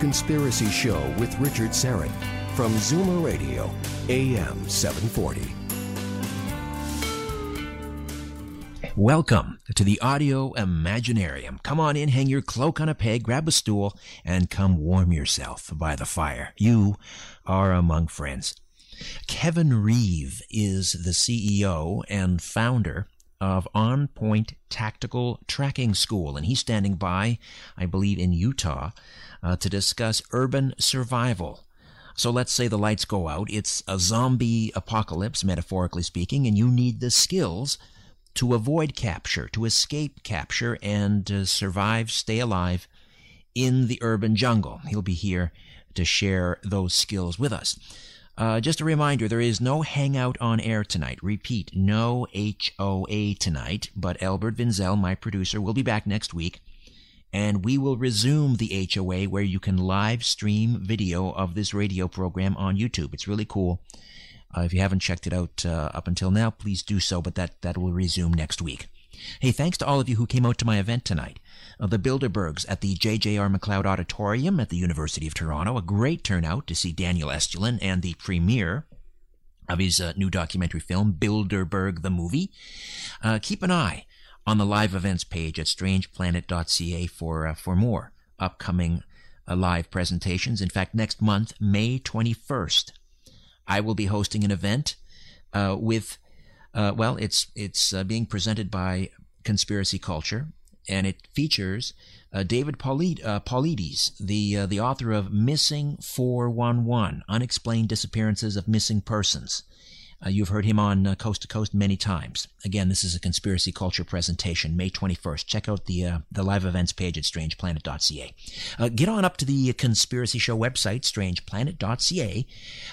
Conspiracy Show with Richard Syrett from Zoomer Radio, AM 740. Welcome to the Audio Imaginarium. Come on in, hang your cloak on a peg, grab a stool, and come warm yourself by the fire. You are among friends. Kevin Reeve is the CEO and founder of On Point Tactical Tracking School, and he's standing by, I believe, in Utah, to discuss urban survival. So let's say the lights go out. It's a zombie apocalypse, metaphorically speaking, and you need the skills to avoid capture, to escape capture, and to survive, stay alive in the urban jungle. He'll be here to share those skills with us. Just a reminder, there is no hangout on air tonight. Repeat, no HOA tonight, but Albert Vinzel, my producer, will be back next week, and we will resume the HOA where you can live stream video of this radio program on YouTube. It's really cool. If you haven't checked it out up until now, please do so, but that will resume next week. Hey, thanks to all of you who came out to my event tonight. The Bilderbergs at the J.J.R. MacLeod Auditorium at the University of Toronto. A great turnout to see Daniel Estulin and the premiere of his new documentary film, Bilderberg the Movie. Keep an eye on the live events page at strangeplanet.ca for more upcoming live presentations. In fact, next month, May 21st, I will be hosting an event with... It's being presented by Conspiracy Culture, and it features David Paulides, the author of Missing 411: Unexplained Disappearances of Missing Persons. You've heard him on Coast to Coast many times. Again, this is a Conspiracy Culture presentation, May 21st. Check out the live events page at strangeplanet.ca. Get on up to the Conspiracy Show website, strangeplanet.ca,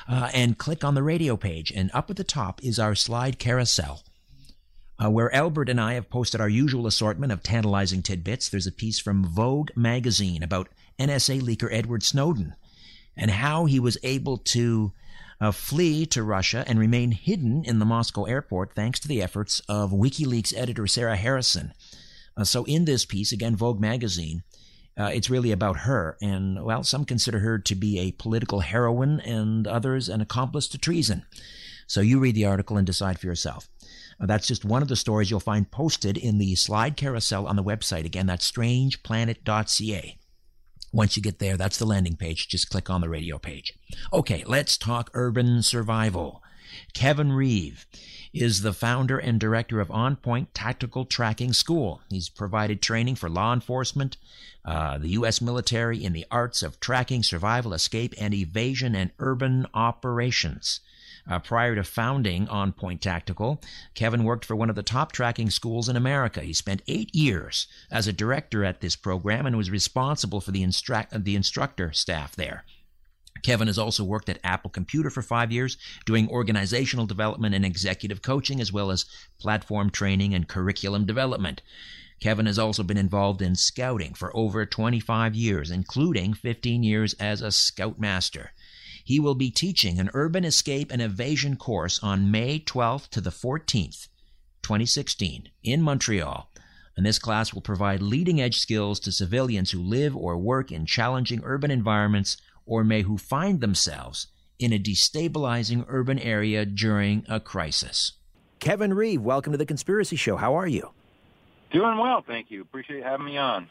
and click on the radio page. And up at the top is our slide carousel, where Albert and I have posted our usual assortment of tantalizing tidbits. There's a piece from Vogue magazine about NSA leaker Edward Snowden and how he was able to flee to Russia and remain hidden in the Moscow airport thanks to the efforts of WikiLeaks editor Sarah Harrison. So in this piece, again, Vogue magazine, it's really about her. And, well, some consider her to be a political heroine and others an accomplice to treason. So you read the article and decide for yourself. That's just one of the stories you'll find posted in the slide carousel on the website. Again, that's strangeplanet.ca. Once you get there, that's the landing page. Just click on the radio page. Okay, let's talk urban survival. Kevin Reeve is the founder and director of On Point Tactical Tracking School. He's provided training for law enforcement, the U.S. military in the arts of tracking, survival, escape, and evasion, and urban operations. Prior to founding On Point Tactical, Kevin worked for one of the top tracking schools in America. He spent 8 years as a director at this program and was responsible for the instructor staff there. Kevin has also worked at Apple Computer for 5 years, doing organizational development and executive coaching, as well as platform training and curriculum development. Kevin has also been involved in scouting for over 25 years, including 15 years as a scoutmaster. He will be teaching an urban escape and evasion course on May 12th to the 14th, 2016, in Montreal. And this class will provide leading-edge skills to civilians who live or work in challenging urban environments or may who find themselves in a destabilizing urban area during a crisis. Kevin Reeve, welcome to The Conspiracy Show. How are you? Doing well, thank you. Appreciate having me on.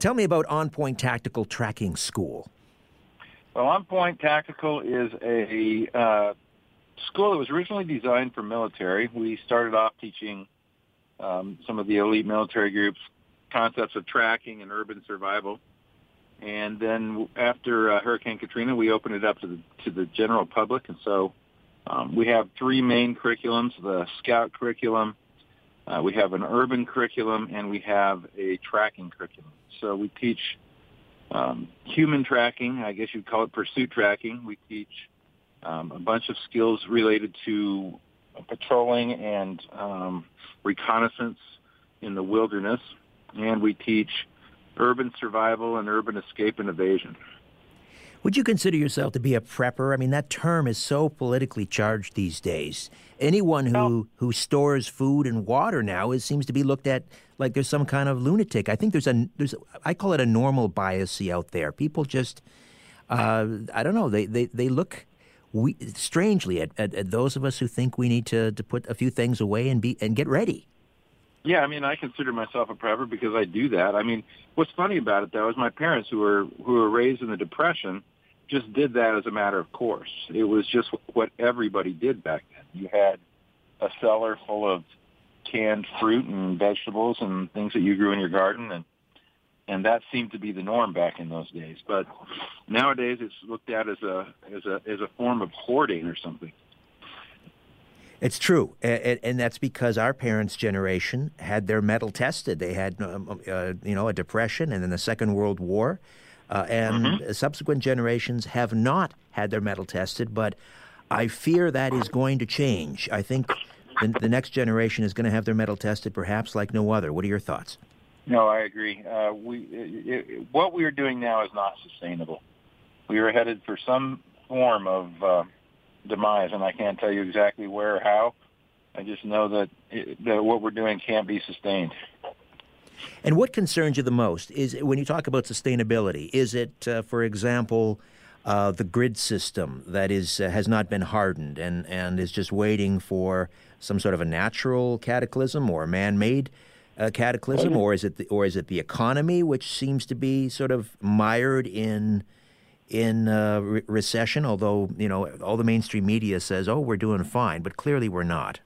Tell me about On Point Tactical Tracking School. Well, On Point Tactical is a school that was originally designed for military. We started off teaching some of the elite military groups concepts of tracking and urban survival. And then after Hurricane Katrina, we opened it up to the general public. And so we have three main curriculums: the scout curriculum, we have an urban curriculum, and we have a tracking curriculum. So we teach human tracking, I guess you'd call it pursuit tracking. We teach a bunch of skills related to patrolling and reconnaissance in the wilderness, and we teach urban survival and urban escape and evasion. Would you consider yourself to be a prepper? I mean, that term is so politically charged these days. Anyone who stores food and water now seems to be looked at like there's some kind of lunatic. I think I call it a normal bias out there. People just, I don't know, they look strangely at those of us who think we need to put a few things away and get ready. Yeah, I mean, I consider myself a prepper because I do that. I mean, what's funny about it, though, is my parents, who were raised in the Depression, just did that as a matter of course. It was just what everybody did back then. You had a cellar full of canned fruit and vegetables and things that you grew in your garden, and that seemed to be the norm back in those days. But nowadays, it's looked at as a form of hoarding or something. It's true, and that's because our parents' generation had their metal tested. They had, a depression and then the Second World War, and subsequent generations have not had their metal tested, but I fear that is going to change. I think the next generation is going to have their metal tested perhaps like no other. What are your thoughts? No, I agree. What we are doing now is not sustainable. We are headed for some form of demise, and I can't tell you exactly where or how. I just know that what we're doing can't be sustained. And what concerns you the most is, when you talk about sustainability, is it, for example, the grid system that has not been hardened and is just waiting for some sort of a natural cataclysm or a man-made cataclysm, or is it the economy, which seems to be sort of mired in recession, although, all the mainstream media says, oh, we're doing fine, but clearly we're not.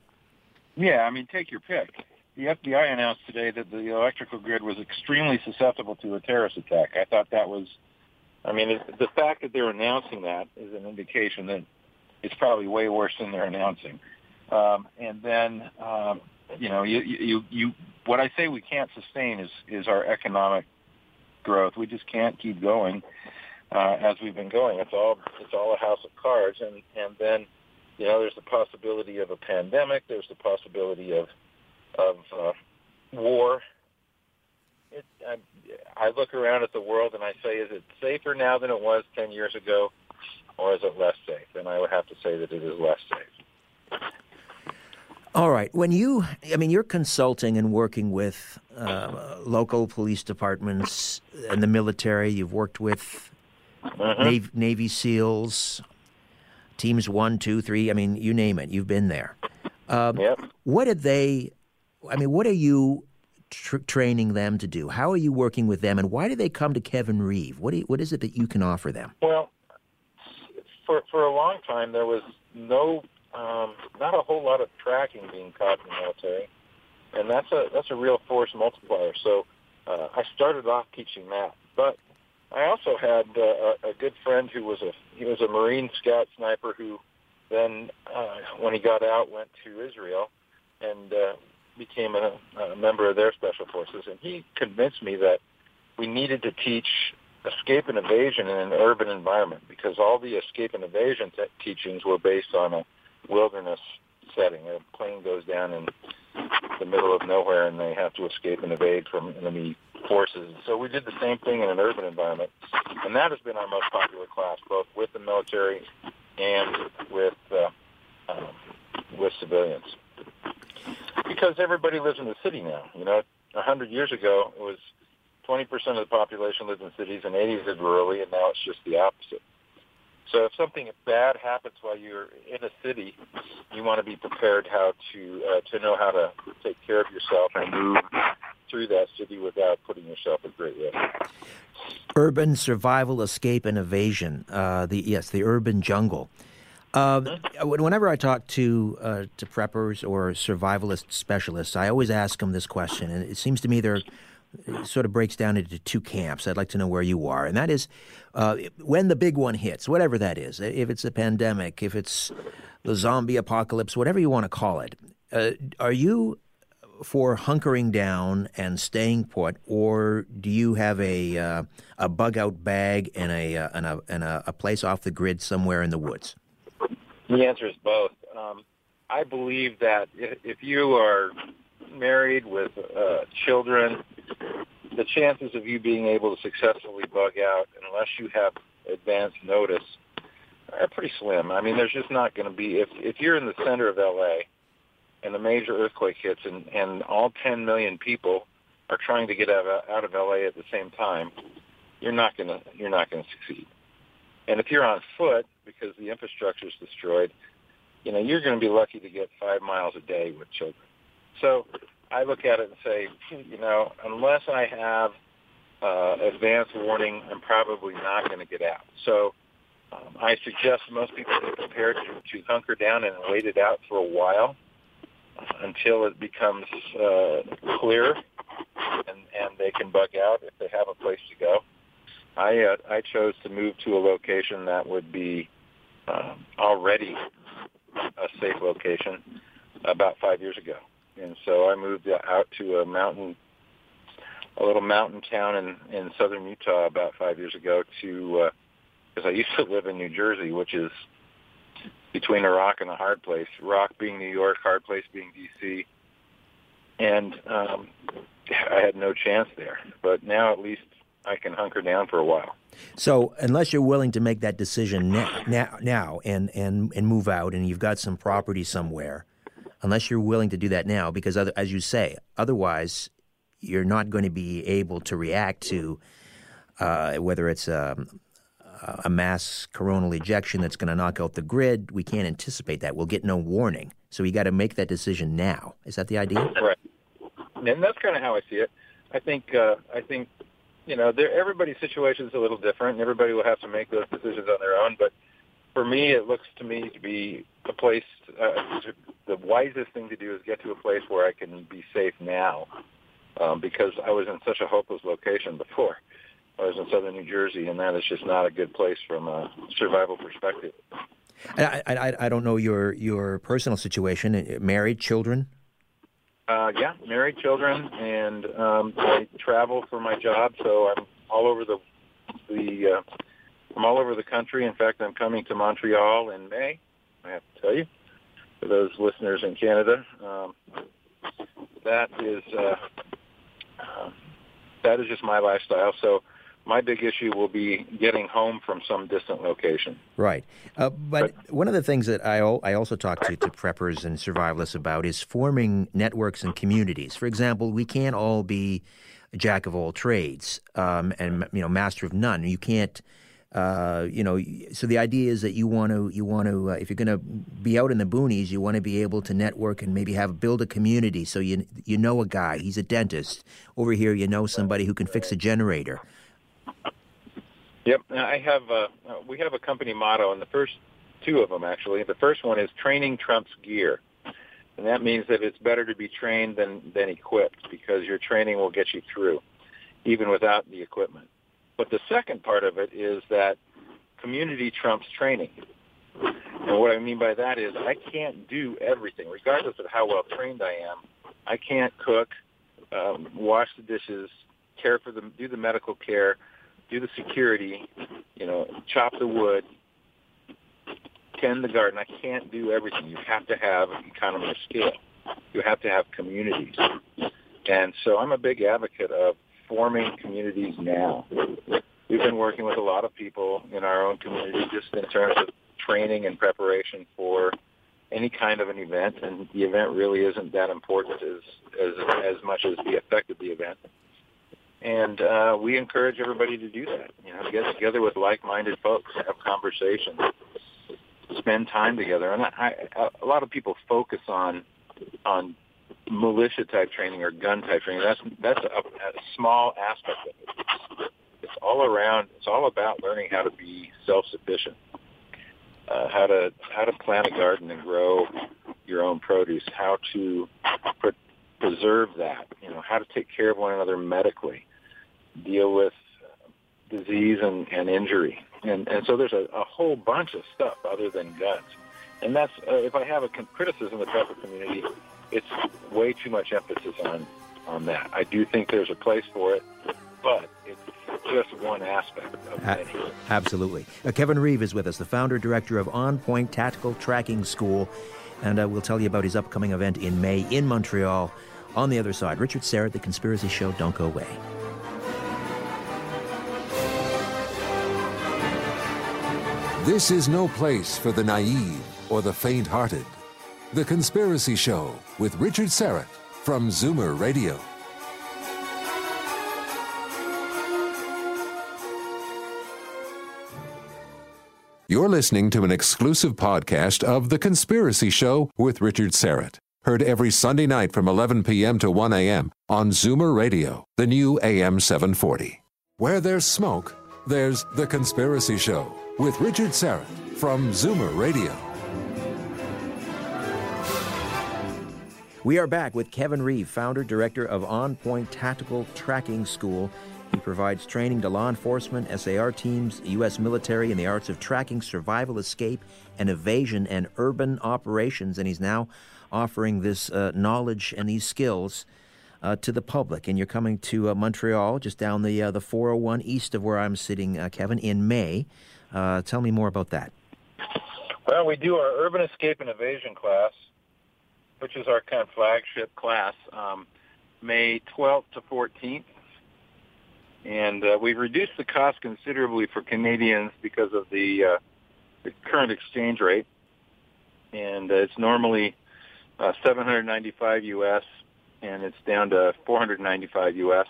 Yeah, I mean, take your pick. The FBI announced today that the electrical grid was extremely susceptible to a terrorist attack. I thought that was, I mean, the fact that they're announcing that is an indication that it's probably way worse than they're announcing. And then, what I say we can't sustain is our economic growth. We just can't keep going as we've been going. It's all a house of cards, and then there's the possibility of a pandemic. There's the possibility of war. I look around at the world and I say, is it safer now than it was 10 years ago, or is it less safe? And I would have to say that it is less safe. All right. When you're consulting and working with local police departments and the military. You've worked with Navy SEALs, teams 1, 2, 3. I mean, you name it. You've been there. Yep. What are you training them to do? How are you working with them, and why do they come to Kevin Reeve? What is it that you can offer them? Well, for a long time, there was not a whole lot of tracking being taught in the military, and that's a real force multiplier. So I started off teaching that, but I also had a good friend who was a Marine Scout sniper who then, when he got out, went to Israel and became a member of their special forces. And he convinced me that we needed to teach escape and evasion in an urban environment because all the escape and evasion teachings were based on a wilderness setting. A plane goes down in the middle of nowhere and they have to escape and evade from enemy forces. So we did the same thing in an urban environment, and that has been our most popular class, both with the military and with civilians. Because everybody lives in the city now. You know, 100 years ago, it was 20% of the population lived in cities and 80% lived rurally, and now it's just the opposite. So if something bad happens while you're in a city, you want to be prepared how to know how to take care of yourself and move through that city without putting yourself at great risk. Urban survival, escape, and evasion. The urban jungle. Whenever I talk to preppers or survivalist specialists, I always ask them this question, and it seems to me it sort of breaks down into two camps. I'd like to know where you are. And that is when the big one hits, whatever that is, if it's a pandemic, if it's the zombie apocalypse, whatever you want to call it, are you for hunkering down and staying put, or do you have a bug-out bag and a place off the grid somewhere in the woods? The answer is both. I believe that if you are married with children, the chances of you being able to successfully bug out, unless you have advance notice, are pretty slim. I mean, there's just not going to be, if you're in the center of L.A. and a major earthquake hits and all 10 million people are trying to get out of L.A. at the same time, you're not going to succeed. And if you're on foot, because the infrastructure is destroyed, you know, you're going to be lucky to get 5 miles a day with children. So I look at it and say, you know, unless I have advance warning, I'm probably not going to get out. So I suggest most people be prepared to hunker down and wait it out for a while until it becomes clear and they can bug out if they have a place to go. I chose to move to a location that would be already a safe location about 5 years ago. And so I moved out to a little mountain town in southern Utah about 5 years ago because I used to live in New Jersey, which is between a rock and a hard place, rock being New York, hard place being D.C., and I had no chance there. But now at least I can hunker down for a while. So unless you're willing to make that decision now and move out, and you've got some property somewhere, unless you're willing to do that now, because as you say, otherwise you're not going to be able to react to whether it's a mass coronal ejection that's going to knock out the grid. We can't anticipate that. We'll get no warning. So you got to make that decision now. Is that the idea? Right. And that's kind of how I see it. I think you know, everybody's situation is a little different, and everybody will have to make those decisions on their own. But for me, it looks to me to be a place. The wisest thing to do is get to a place where I can be safe now, because I was in such a hopeless location before. I was in southern New Jersey, and that is just not a good place from a survival perspective. I don't know your personal situation. Married, children. Married, children, and I travel for my job, so I'm all over I'm all over the country. In fact, I'm coming to Montreal in May. I have to tell you, for those listeners in Canada, that is just my lifestyle. So my big issue will be getting home from some distant location. Right. But one of the things that I also talk to preppers and survivalists about is forming networks and communities. For example, we can't all be a jack of all trades and, you know, master of none. You can't, you know, so the idea is that you want to if you're going to be out in the boonies, you want to be able to network and maybe build a community. So you know a guy, he's a dentist. Over here, you know somebody who can fix a generator. Yep, we have a company motto, and the first two of them, actually. The first one is training trumps gear, and that means that it's better to be trained than equipped, because your training will get you through, even without the equipment. But the second part of it is that community trumps training. And what I mean by that is I can't do everything, regardless of how well trained I am. I can't cook, wash the dishes, do the medical care, do the security, you know, chop the wood, tend the garden. I can't do everything. You have to have economy of scale. You have to have communities. And so I'm a big advocate of forming communities now. We've been working with a lot of people in our own community just in terms of training and preparation for any kind of an event, and the event really isn't that important as much as the effect of the event. And we encourage everybody to do that. You know, get together with like-minded folks, have conversations, spend time together. And a lot of people focus on militia-type training or gun-type training. That's a small aspect of it. It's all around. It's all about learning how to be self-sufficient, how to plant a garden and grow your own produce, how to preserve that, you know, how to take care of one another medically, deal with disease and injury. And so there's a whole bunch of stuff other than guns. And that's, if I have a criticism of the type of community, it's way too much emphasis on that. I do think there's a place for it, but it's just one aspect of it. Absolutely. Kevin Reeve is with us, the founder director of On Point Tactical Tracking School, and we'll tell you about his upcoming event in May in Montreal. On the other side, Richard Syrett, The Conspiracy Show. Don't go away. This is no place for the naive or the faint-hearted. The Conspiracy Show with Richard Syrett from Zoomer Radio. You're listening to an exclusive podcast of The Conspiracy Show with Richard Syrett. Heard every Sunday night from 11 p.m. to 1 a.m. on Zoomer Radio, the new AM 740. Where there's smoke, there's The Conspiracy Show with Richard Syrett from Zoomer Radio. We are back with Kevin Reeve, founder, director of On Point Tactical Tracking School. He provides training to law enforcement, SAR teams, U.S. military in the arts of tracking, survival, escape, and evasion, and urban operations. And he's now offering this knowledge and these skills to the public. And you're coming to Montreal, just down the 401 east of where I'm sitting, Kevin, in May. Tell me more about that. Well, we do our urban escape and evasion class, which is our kind of flagship class, May 12th to 14th. And we've reduced the cost considerably for Canadians because of the current exchange rate. And it's normally $795 U.S., and it's down to $495 U.S.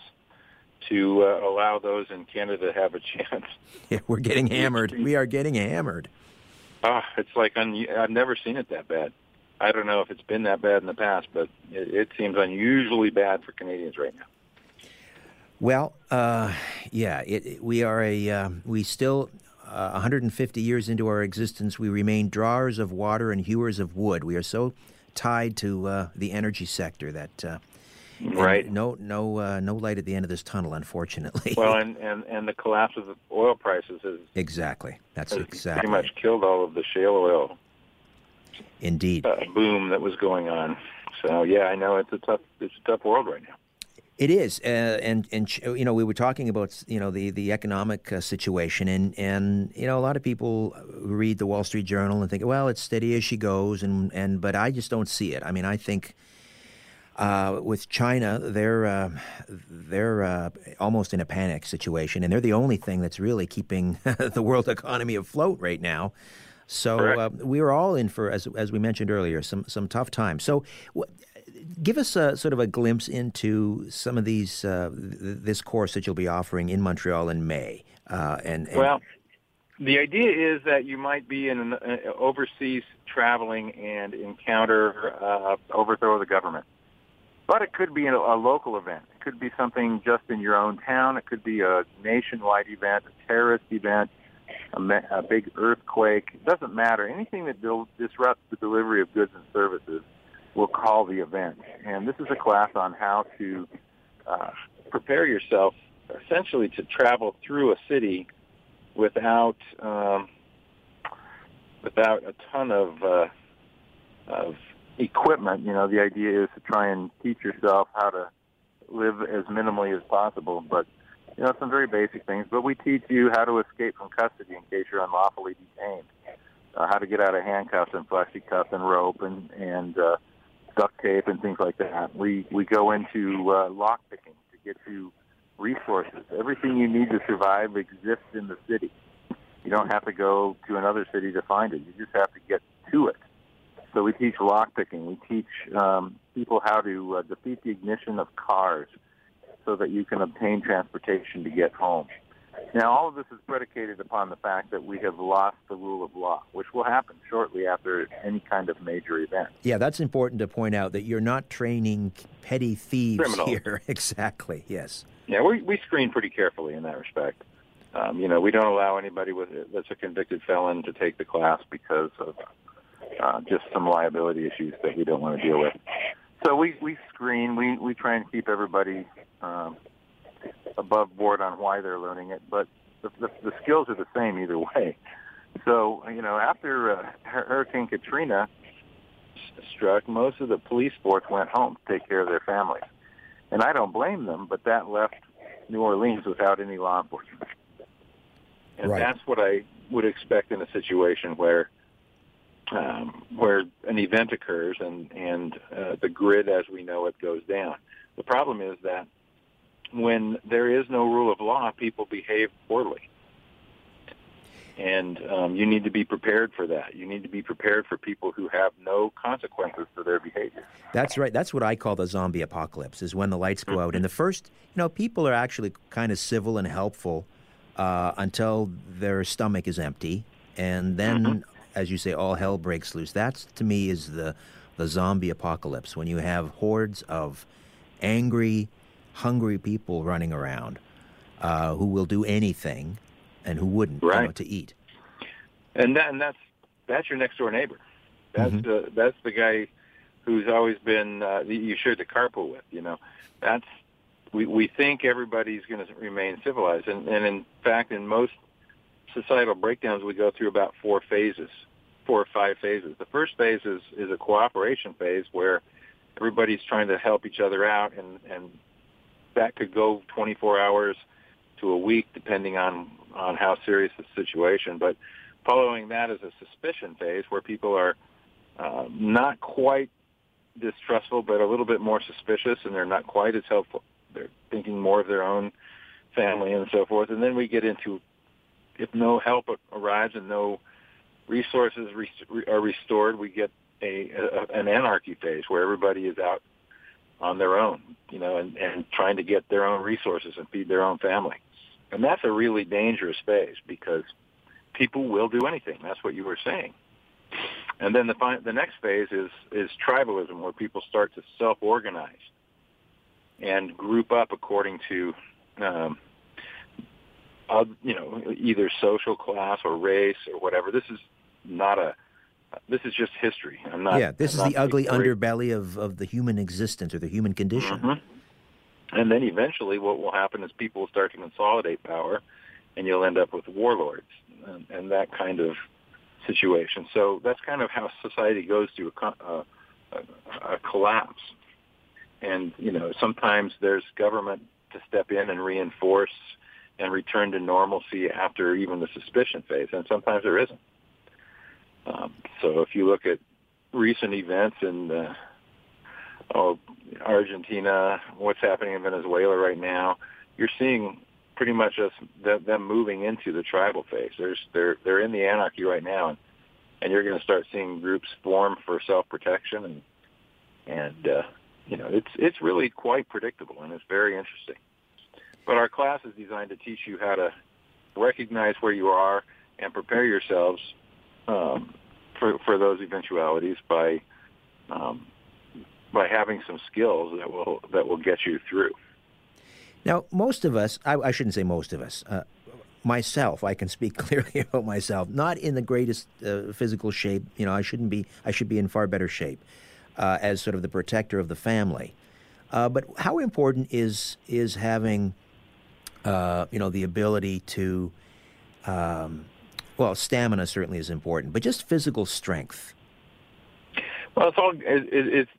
to allow those in Canada to have a chance. Yeah, we're getting hammered. We are getting hammered. It's like I've never seen it that bad. I don't know if it's been that bad in the past, but it seems unusually bad for Canadians right now. Well, we still 150 years into our existence, we remain drawers of water and hewers of wood. We are so tied to the energy sector that right, no light at the end of this tunnel, unfortunately. Well, and the collapse of the oil prices is exactly pretty much killed all of the shale oil. Indeed, boom that was going on. So yeah, I know it's a tough world right now. It is, and you know, we were talking about, you know, the economic situation, and you know, a lot of people read the Wall Street Journal and think, well, it's steady as she goes, but I just don't see it. I mean, I think with China, they're almost in a panic situation, and they're the only thing that's really keeping the world economy afloat right now. So we are all in for, as we mentioned earlier, some tough times. So. Give us a sort of a glimpse into some of these this course that you'll be offering in Montreal in May. Well, the idea is that you might be in an overseas traveling and encounter overthrow of the government, but it could be a local event. It could be something just in your own town. It could be a nationwide event, a terrorist event, a big earthquake. It doesn't matter. Anything that disrupts the delivery of goods and services. We'll call the event. And this is a class on how to prepare yourself essentially to travel through a city without a ton of equipment. You know, the idea is to try and teach yourself how to live as minimally as possible. But, you know, some very basic things. But we teach you how to escape from custody in case you're unlawfully detained, how to get out of handcuffs and flexi cuffs and rope and duct tape and things like that. We go into lock picking to get you resources. Everything you need to survive exists in the city. You don't have to go to another city to find it. You just have to get to it. So we teach lockpicking. We teach people how to defeat the ignition of cars so that you can obtain transportation to get home. Now, all of this is predicated upon the fact that we have lost the rule of law, which will happen shortly after any kind of major event. Yeah, that's important to point out, that you're not training petty thieves here. Exactly, yes. Yeah, we screen pretty carefully in that respect. You know, we don't allow anybody that's a convicted felon to take the class because of just some liability issues that we don't want to deal with. So we screen, we try and keep everybody above board on why they're learning it, but the skills are the same either way. So, you know, after Hurricane Katrina struck, most of the police force went home to take care of their families. And I don't blame them, but that left New Orleans without any law enforcement. And right. That's what I would expect in a situation where an event occurs and the grid as we know it goes down. The problem is that when there is no rule of law, people behave poorly. And you need to be prepared for that. You need to be prepared for people who have no consequences for their behavior. That's right. That's what I call the zombie apocalypse, is when the lights go out. And the first, you know, people are actually kind of civil and helpful until their stomach is empty. And then, as you say, all hell breaks loose. That, to me, is the zombie apocalypse, when you have hordes of angry, hungry people running around who will do anything and who wouldn't to eat. And that's your next door neighbor. That's that's the guy who's always been you shared the carpool with. You know, that's we think everybody's going to remain civilized, and in fact, in most societal breakdowns, we go through about four or five phases. The first phase is a cooperation phase where everybody's trying to help each other out, and that could go 24 hours to a week, depending on how serious the situation. But following that is a suspicion phase where people are not quite distrustful, but a little bit more suspicious, and they're not quite as helpful. They're thinking more of their own family and so forth. And then we get into, if no help arrives and no resources are restored, we get an anarchy phase where everybody is out on their own, you know, and trying to get their own resources and feed their own family. And that's a really dangerous phase because people will do anything. That's what you were saying. And then the next phase is tribalism, where people start to self-organize and group up according to, you know, either social class or race or whatever. This is just history. I'm not. Yeah, this is the ugly underbelly of the human existence or the human condition. And then eventually what will happen is people will start to consolidate power, and you'll end up with warlords and that kind of situation. So that's kind of how society goes through a collapse. And, you know, sometimes there's government to step in and reinforce and return to normalcy after even the suspicion phase, and sometimes there isn't. So if you look at recent events in Argentina, what's happening in Venezuela right now, you're seeing pretty much them moving into the tribal phase. They're in the anarchy right now, and you're going to start seeing groups form for self-protection, and you know, it's really quite predictable, and it's very interesting. But our class is designed to teach you how to recognize where you are and prepare yourselves for those eventualities by having some skills that will get you through. Now, most of us, I shouldn't say most of us, myself, I can speak clearly about myself, not in the greatest physical shape. You know, I should be in far better shape as sort of the protector of the family. But how important is having, you know, the ability to, well, stamina certainly is important, but just physical strength. Well, it's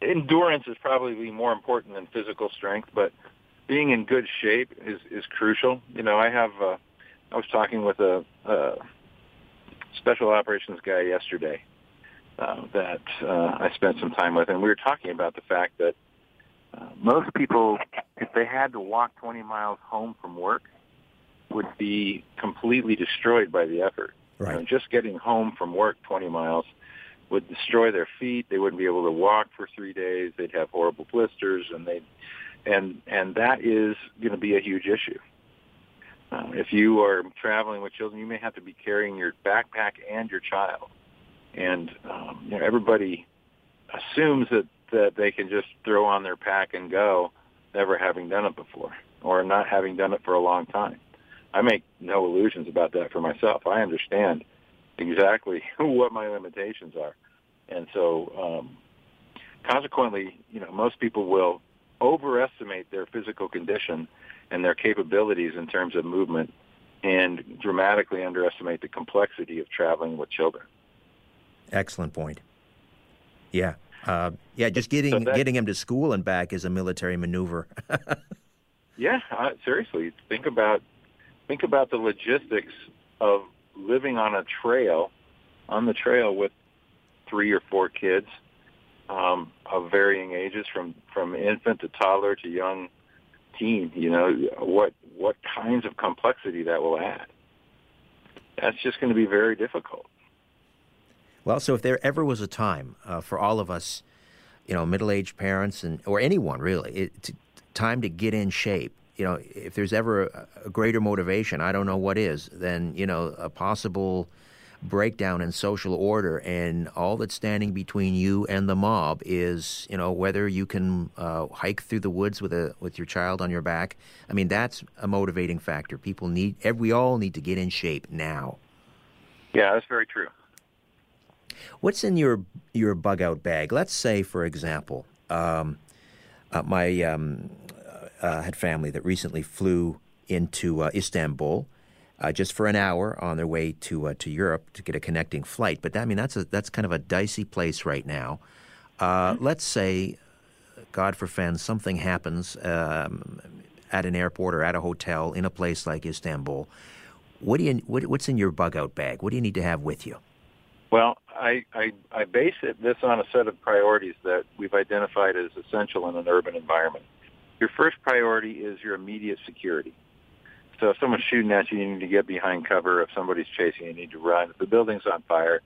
endurance is probably more important than physical strength, but being in good shape is crucial. You know, I was talking with a special operations guy yesterday that I spent some time with, and we were talking about the fact that most people, if they had to walk 20 miles home from work, would be completely destroyed by the effort. Right. You know, just getting home from work 20 miles would destroy their feet. They wouldn't be able to walk for 3 days. They'd have horrible blisters, and that is going to be a huge issue. If you are traveling with children, you may have to be carrying your backpack and your child. And you know, everybody assumes that they can just throw on their pack and go, never having done it before or not having done it for a long time. I make no illusions about that for myself. I understand exactly what my limitations are. And so consequently, you know, most people will overestimate their physical condition and their capabilities in terms of movement and dramatically underestimate the complexity of traveling with children. Excellent point. Yeah. Just getting him to school and back is a military maneuver. Seriously, think about the logistics of living on the trail with 3 or 4 kids of varying ages, from infant to toddler to young teen. You know, what kinds of complexity that will add. That's just going to be very difficult. Well, so if there ever was a time for all of us, you know, middle-aged parents or anyone really, time to get in shape. You know, if there's ever a greater motivation, I don't know what is, than, you know, a possible breakdown in social order, and all that's standing between you and the mob is, you know, whether you can hike through the woods with your child on your back. I mean, that's a motivating factor. People we all need to get in shape now. Yeah, that's very true. What's in your bug-out bag? Let's say, for example, I had family that recently flew into Istanbul just for an hour on their way to Europe to get a connecting flight. But I mean, that's kind of a dicey place right now. Let's say, God forfend, something happens at an airport or at a hotel in a place like Istanbul. What's in your bug-out bag? What do you need to have with you? Well, I base this on a set of priorities that we've identified as essential in an urban environment. Your first priority is your immediate security. So if someone's shooting at you need to get behind cover. If somebody's chasing, you need to run. If the building's on fire,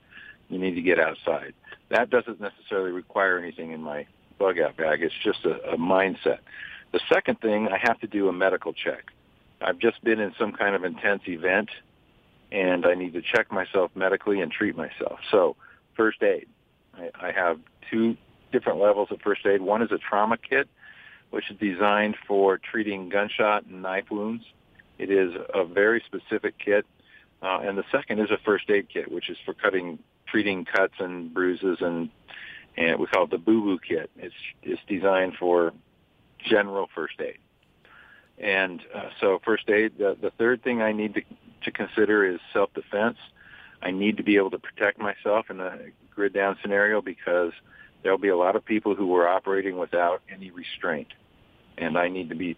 you need to get outside. That doesn't necessarily require anything in my bug-out bag. It's just a mindset. The second thing, I have to do a medical check. I've just been in some kind of intense event, and I need to check myself medically and treat myself. So first aid. I have 2 different levels of first aid. One is a trauma kit, which is designed for treating gunshot and knife wounds. It is a very specific kit. And the second is a first aid kit, which is for treating cuts and bruises, and we call it the boo-boo kit. It's designed for general first aid. And so first aid, the third thing I need to consider is self-defense. I need to be able to protect myself in a grid-down scenario, because there'll be a lot of people who are operating without any restraint, and I need to be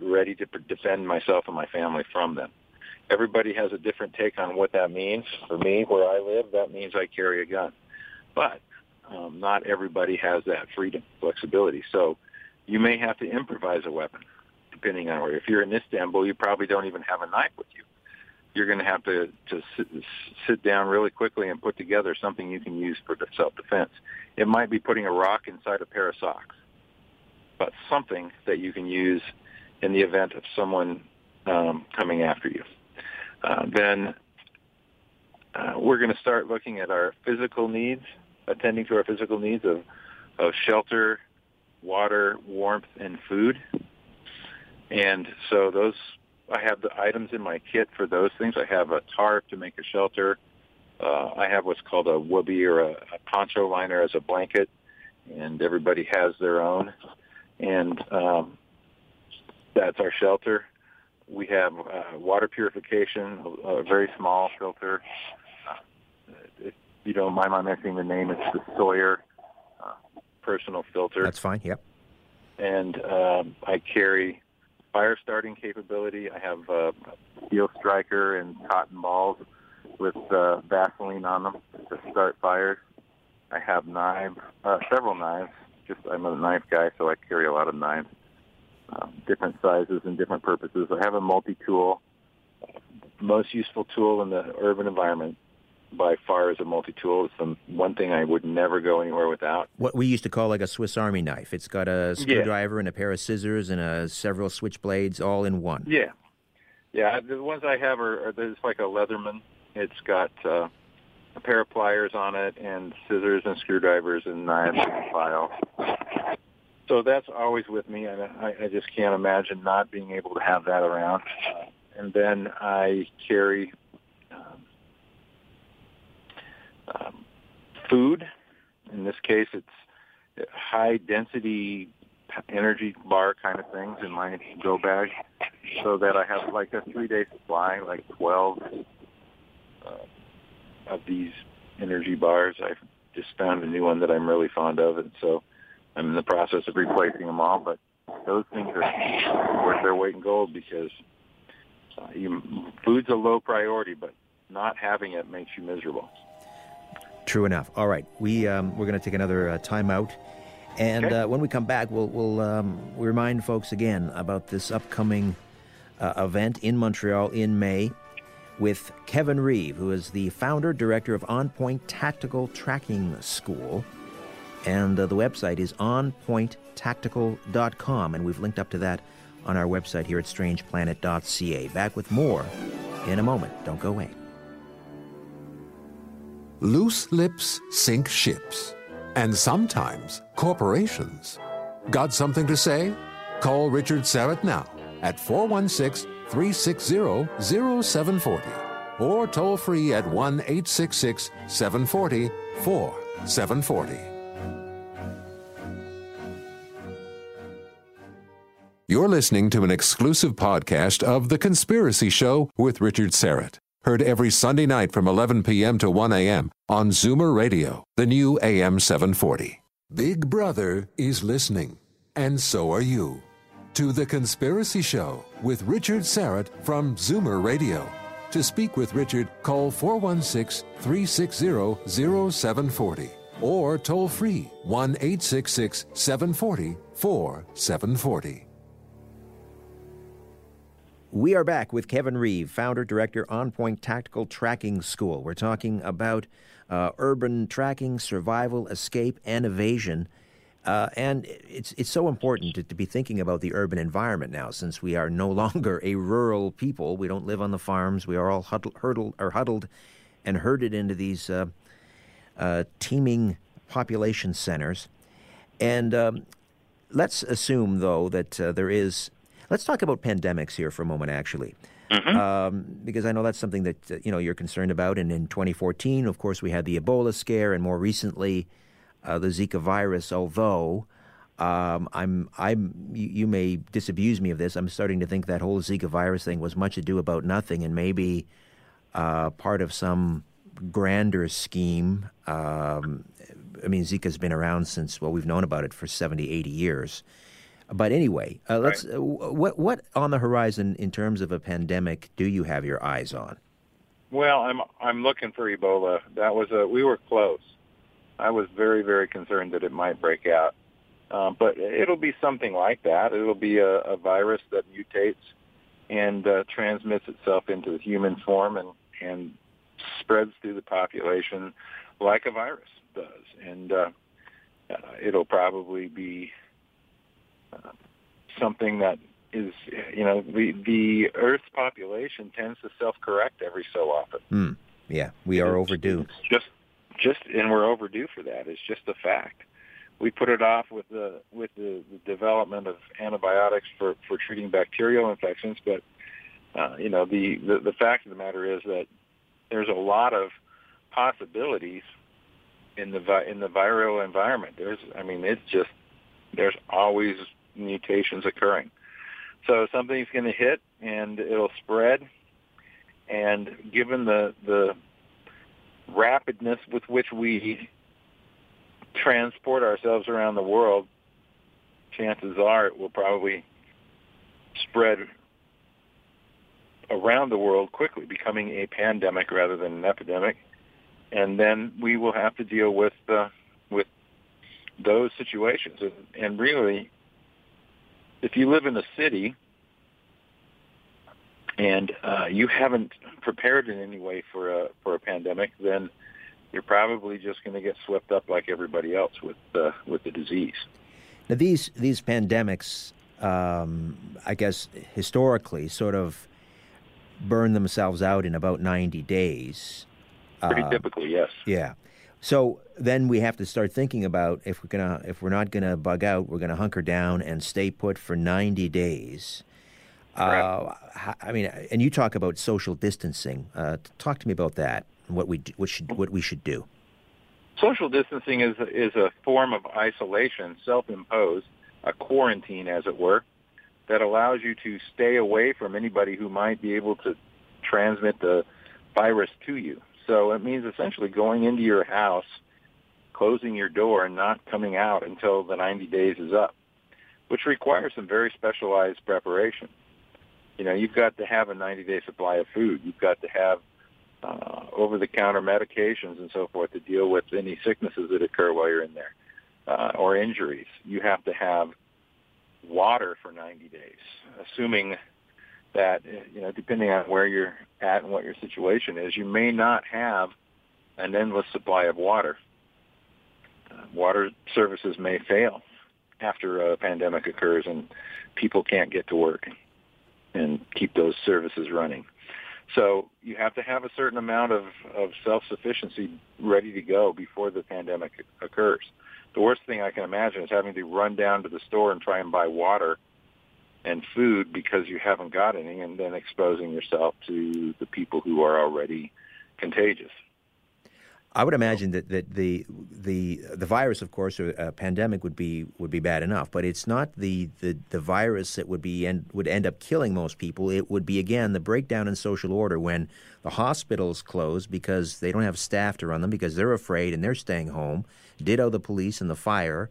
ready to defend myself and my family from them. Everybody has a different take on what that means. For me, where I live, that means I carry a gun. But not everybody has that freedom, flexibility. So you may have to improvise a weapon, depending on where. If you're in Istanbul, you probably don't even have a knife with you. You're going to have to sit down really quickly and put together something you can use for self-defense. It might be putting a rock inside a pair of socks, but something that you can use in the event of someone coming after you. Then we're going to start looking at our physical needs, attending to our physical needs of shelter, water, warmth, and food. And so those, I have the items in my kit for those things. I have a tarp to make a shelter. I have what's called a wubby, or a poncho liner, as a blanket, and everybody has their own. And that's our shelter. We have water purification, a very small filter. If you don't mind my mentioning the name, it's the Sawyer personal filter. That's fine, yep. And I carry fire starting capability. I have a steel striker and cotton balls with Vaseline on them to start fires. I have knives, several knives. I'm a knife guy, so I carry a lot of knives, different sizes and different purposes. I have a multi-tool, a most useful tool in the urban environment by far is a multi-tool. It's the one thing I would never go anywhere without. What we used to call like a Swiss Army knife. It's got a screwdriver and a pair of scissors and several switchblades all in one. Yeah. Yeah, the ones I have are there's like a Leatherman. It's got a pair of pliers on it and scissors and screwdrivers and knives and a file. So that's always with me, and I just can't imagine not being able to have that around. And then I carry food. In this case, it's high-density energy bar kind of things in my go bag, so that I have like a 3-day supply, like 12 of these energy bars. I've just found a new one that I'm really fond of, and so I'm in the process of replacing them all, but those things are worth their weight in gold because food's a low priority, but not having it makes you miserable. True enough. All right, we're going to take another time out, and okay. When we come back, we'll remind folks again about this upcoming event in Montreal in May with Kevin Reeve, who is the founder, director of On Point Tactical Tracking School. And the website is onpointtactical.com, and we've linked up to that on our website here at strangeplanet.ca. Back with more in a moment. Don't go away. Loose lips sink ships, and sometimes corporations. Got something to say? Call Richard Syrett now at 416-360-0740 or toll free at 1-866-740-4740. You're listening to an exclusive podcast of The Conspiracy Show with Richard Syrett. Heard every Sunday night from 11 p.m. to 1 a.m. on Zoomer Radio, the new AM 740. Big Brother is listening, and so are you. To The Conspiracy Show with Richard Syrett from Zoomer Radio. To speak with Richard, call 416-360-0740 or toll free 1-866-740-4740. We are back with Kevin Reeve, founder, director, On Point Tactical Tracking School. We're talking about urban tracking, survival, escape, and evasion. And it's so important to be thinking about the urban environment now, since we are no longer a rural people. We don't live on the farms. We are all huddled and herded into these teeming population centers. And let's assume, though, that there is... Let's talk about pandemics here for a moment, actually, because I know that's something that you're concerned about. And in 2014, of course, we had the Ebola scare, and more recently, the Zika virus. Although you may disabuse me of this. I'm starting to think that whole Zika virus thing was much ado about nothing, and maybe part of some grander scheme. I mean, Zika's been around since we've known about it for 70, 80 years. But anyway, let's. Right. What on the horizon in terms of a pandemic do you have your eyes on? Well, I'm looking for Ebola. That was we were close. I was very, very concerned that it might break out, but it'll be something like that. It'll be a virus that mutates and transmits itself into the human form and spreads through the population like a virus does, and it'll probably be. Something that is, the Earth's population tends to self-correct every so often. Mm. Yeah, we are overdue. It's just, and we're overdue for that. It's just a fact. We put it off with the development of antibiotics for treating bacterial infections, but the fact of the matter is that there's a lot of possibilities in the viral environment. There's always mutations occurring. So something's going to hit, and it'll spread. And given the rapidness with which we transport ourselves around the world, chances are it will probably spread around the world quickly, becoming a pandemic rather than an epidemic. And then we will have to deal with those situations. And really, if you live in a city and you haven't prepared in any way for a pandemic, then you're probably just going to get swept up like everybody else with the disease. Now, these pandemics, I guess, historically sort of burn themselves out in about 90 days. Pretty typically, yes. Yeah. So then we have to start thinking about if we're not going to bug out, we're going to hunker down and stay put for 90 days. I mean, and you talk about social distancing. Talk to me about that. What we should do. Social distancing is a form of isolation, self-imposed, a quarantine, as it were, that allows you to stay away from anybody who might be able to transmit the virus to you. So it means essentially going into your house, closing your door, and not coming out until the 90 days is up, which requires some very specialized preparation. You know, you've got to have a 90-day supply of food. You've got to have over-the-counter medications and so forth to deal with any sicknesses that occur while you're in there or injuries. You have to have water for 90 days, assuming that, you know, depending on where you're at and what your situation is, you may not have an endless supply of water. Water services may fail after a pandemic occurs and people can't get to work and keep those services running. So you have to have a certain amount of self-sufficiency ready to go before the pandemic occurs. The worst thing I can imagine is having to run down to the store and try and buy water and food because you haven't got any, and then exposing yourself to the people who are already contagious. I would imagine that the virus, of course, or a pandemic would be bad enough, but it's not the virus that would end up killing most people. It would be, again, the breakdown in social order when the hospitals close because they don't have staff to run them because they're afraid and they're staying home. Ditto the police and the fire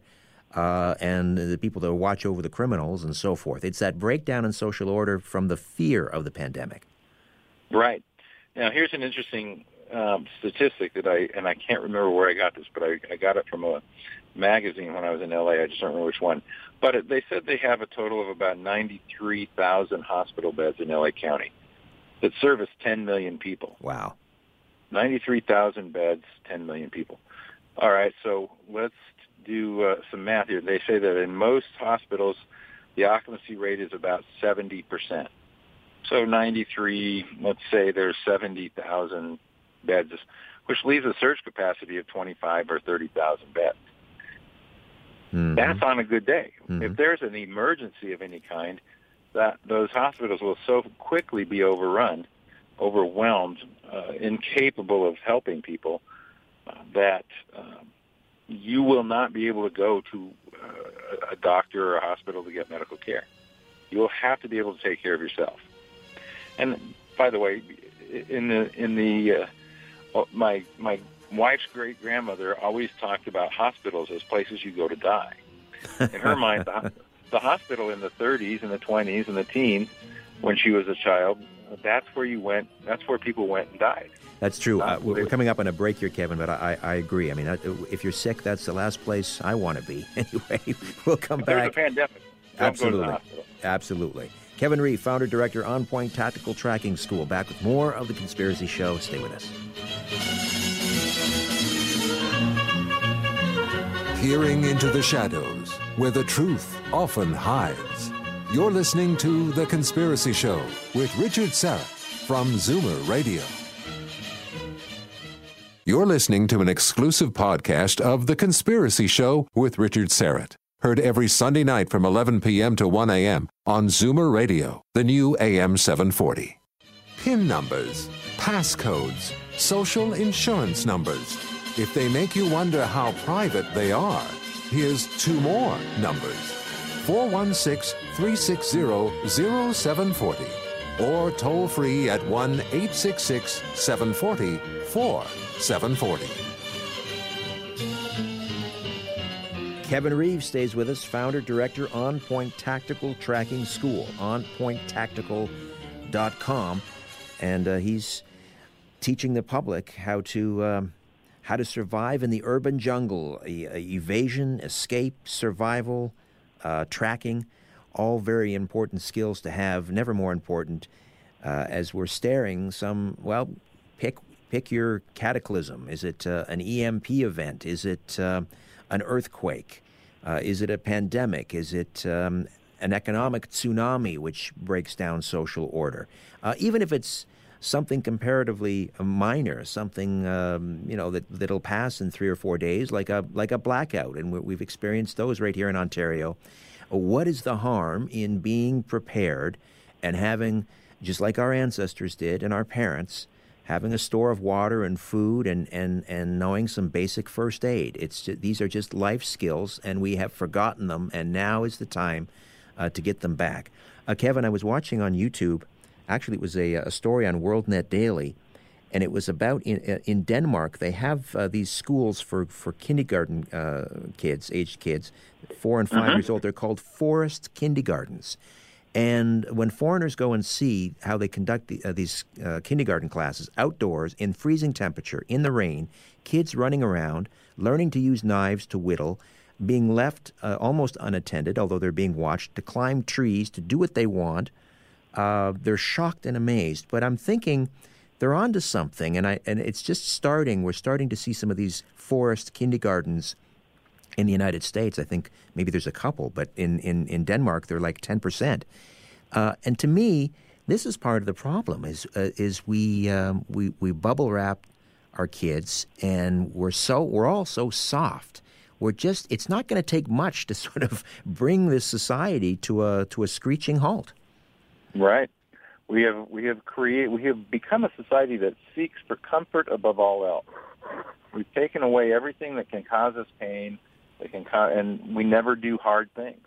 and the people that watch over the criminals and so forth. It's that breakdown in social order from the fear of the pandemic. Right. Now, here's an interesting statistic that I can't remember where I got this, but I got it from a magazine when I was in L.A. I just don't remember which one. But they said they have a total of about 93,000 hospital beds in L.A. County that service 10 million people. Wow. 93,000 beds, 10 million people. All right, so let's do some math here. They say that in most hospitals, the occupancy rate is about 70%. So 93, let's say there's 70,000 beds, which leaves a surge capacity of 25 or 30,000 beds. Mm-hmm. That's on a good day. Mm-hmm. If there's an emergency of any kind, that those hospitals will so quickly be overrun, overwhelmed, incapable of helping people, that you will not be able to go to a doctor or a hospital to get medical care. You will have to be able to take care of yourself. And by the way, my wife's great grandmother always talked about hospitals as places you go to die. In her mind, the hospital in the 30s and the 20s and the teens, when she was a child, that's where you went. That's where people went and died. That's true. We're coming up on a break here, Kevin, but I agree. I mean, if you're sick, that's the last place I want to be. Anyway, we'll come back. There's a pandemic. Don't Absolutely. Go to the hospital. Absolutely. Kevin Reeve, founder, director, On Point Tactical Tracking School. Back with more of The Conspiracy Show. Stay with us. Peering into the shadows, where the truth often hides. You're listening to The Conspiracy Show with Richard Syrett from Zoomer Radio. You're listening to an exclusive podcast of The Conspiracy Show with Richard Syrett. Heard every Sunday night from 11 p.m. to 1 a.m. on Zoomer Radio, the new AM 740. PIN numbers, passcodes, social insurance numbers. If they make you wonder how private they are, here's two more numbers. 416-360-0740 or toll free at 1-866-740-4740. Kevin Reeve stays with us, founder, director, On Point Tactical Tracking School, onpointtactical.com, and he's teaching the public how to survive in the urban jungle, evasion, escape, survival, tracking, all very important skills to have, never more important as we're staring some, well, pick your cataclysm. Is it an EMP event? Is it an earthquake? Is it a pandemic? Is it an economic tsunami which breaks down social order? Even if it's something comparatively minor, something that'll pass in 3 or 4 days, like a blackout, and we've experienced those right here in Ontario. What is the harm in being prepared and having, just like our ancestors did and our parents, having a store of water and food and knowing some basic first aid? These are just life skills, and we have forgotten them, and now is the time to get them back. Kevin, I was watching on YouTube. Actually, it was a story on WorldNet Daily, and it was about in Denmark. They have these schools for kindergarten aged kids, 4 and 5 years old. They're called forest kindergartens. And when foreigners go and see how they conduct these kindergarten classes outdoors in freezing temperature, in the rain, kids running around, learning to use knives to whittle, being left almost unattended, although they're being watched, to climb trees, to do what they want. They're shocked and amazed, but I'm thinking they're onto something, and it's just starting. We're starting to see some of these forest kindergartens in the United States. I think maybe there's a couple, but in Denmark they're like 10%. And to me, this is part of the problem: is we bubble wrap our kids, and we're all so soft. It's not going to take much to sort of bring this society to a screeching halt. Right. We have become a society that seeks for comfort above all else. We've taken away everything that can cause us pain, and we never do hard things.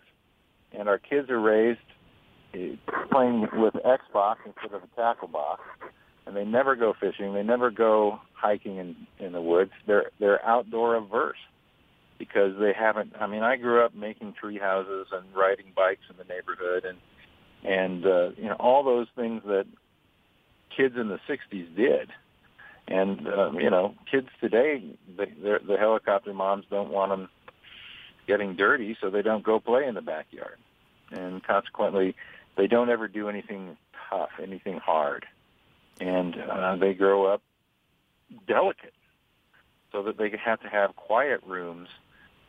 And our kids are raised playing with Xbox instead of a tackle box, and they never go fishing. They never go hiking in the woods. They're outdoor averse because they haven't. I mean, I grew up making tree houses and riding bikes in the neighborhood, and all those things that kids in the 60s did. And, kids today, the helicopter moms don't want them getting dirty, so they don't go play in the backyard. And consequently, they don't ever do anything tough, anything hard. And they grow up delicate so that they have to have quiet rooms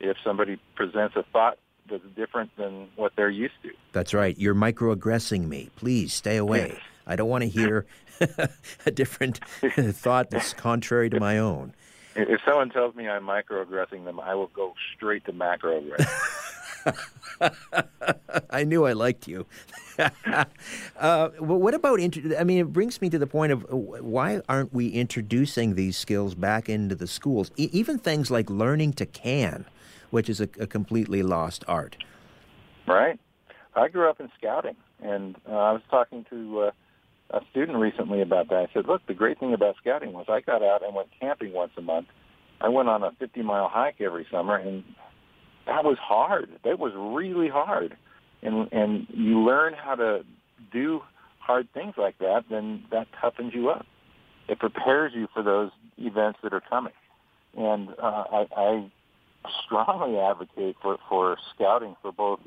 if somebody presents a thought that's different than what they're used to. That's right. You're microaggressing me. Please stay away. Yes. I don't want to hear a different thought that's contrary to my own. If someone tells me I'm microaggressing them, I will go straight to macroaggressing. I knew I liked you. Well, what about... it brings me to the point of why aren't we introducing these skills back into the schools? Even things like learning to can, which is a completely lost art. Right. I grew up in scouting, and I was talking to a student recently about that. I said, look, the great thing about scouting was I got out and went camping once a month. I went on a 50-mile hike every summer, and that was hard. That was really hard. And you learn how to do hard things like that, then that toughens you up. It prepares you for those events that are coming. And I strongly advocate for scouting for both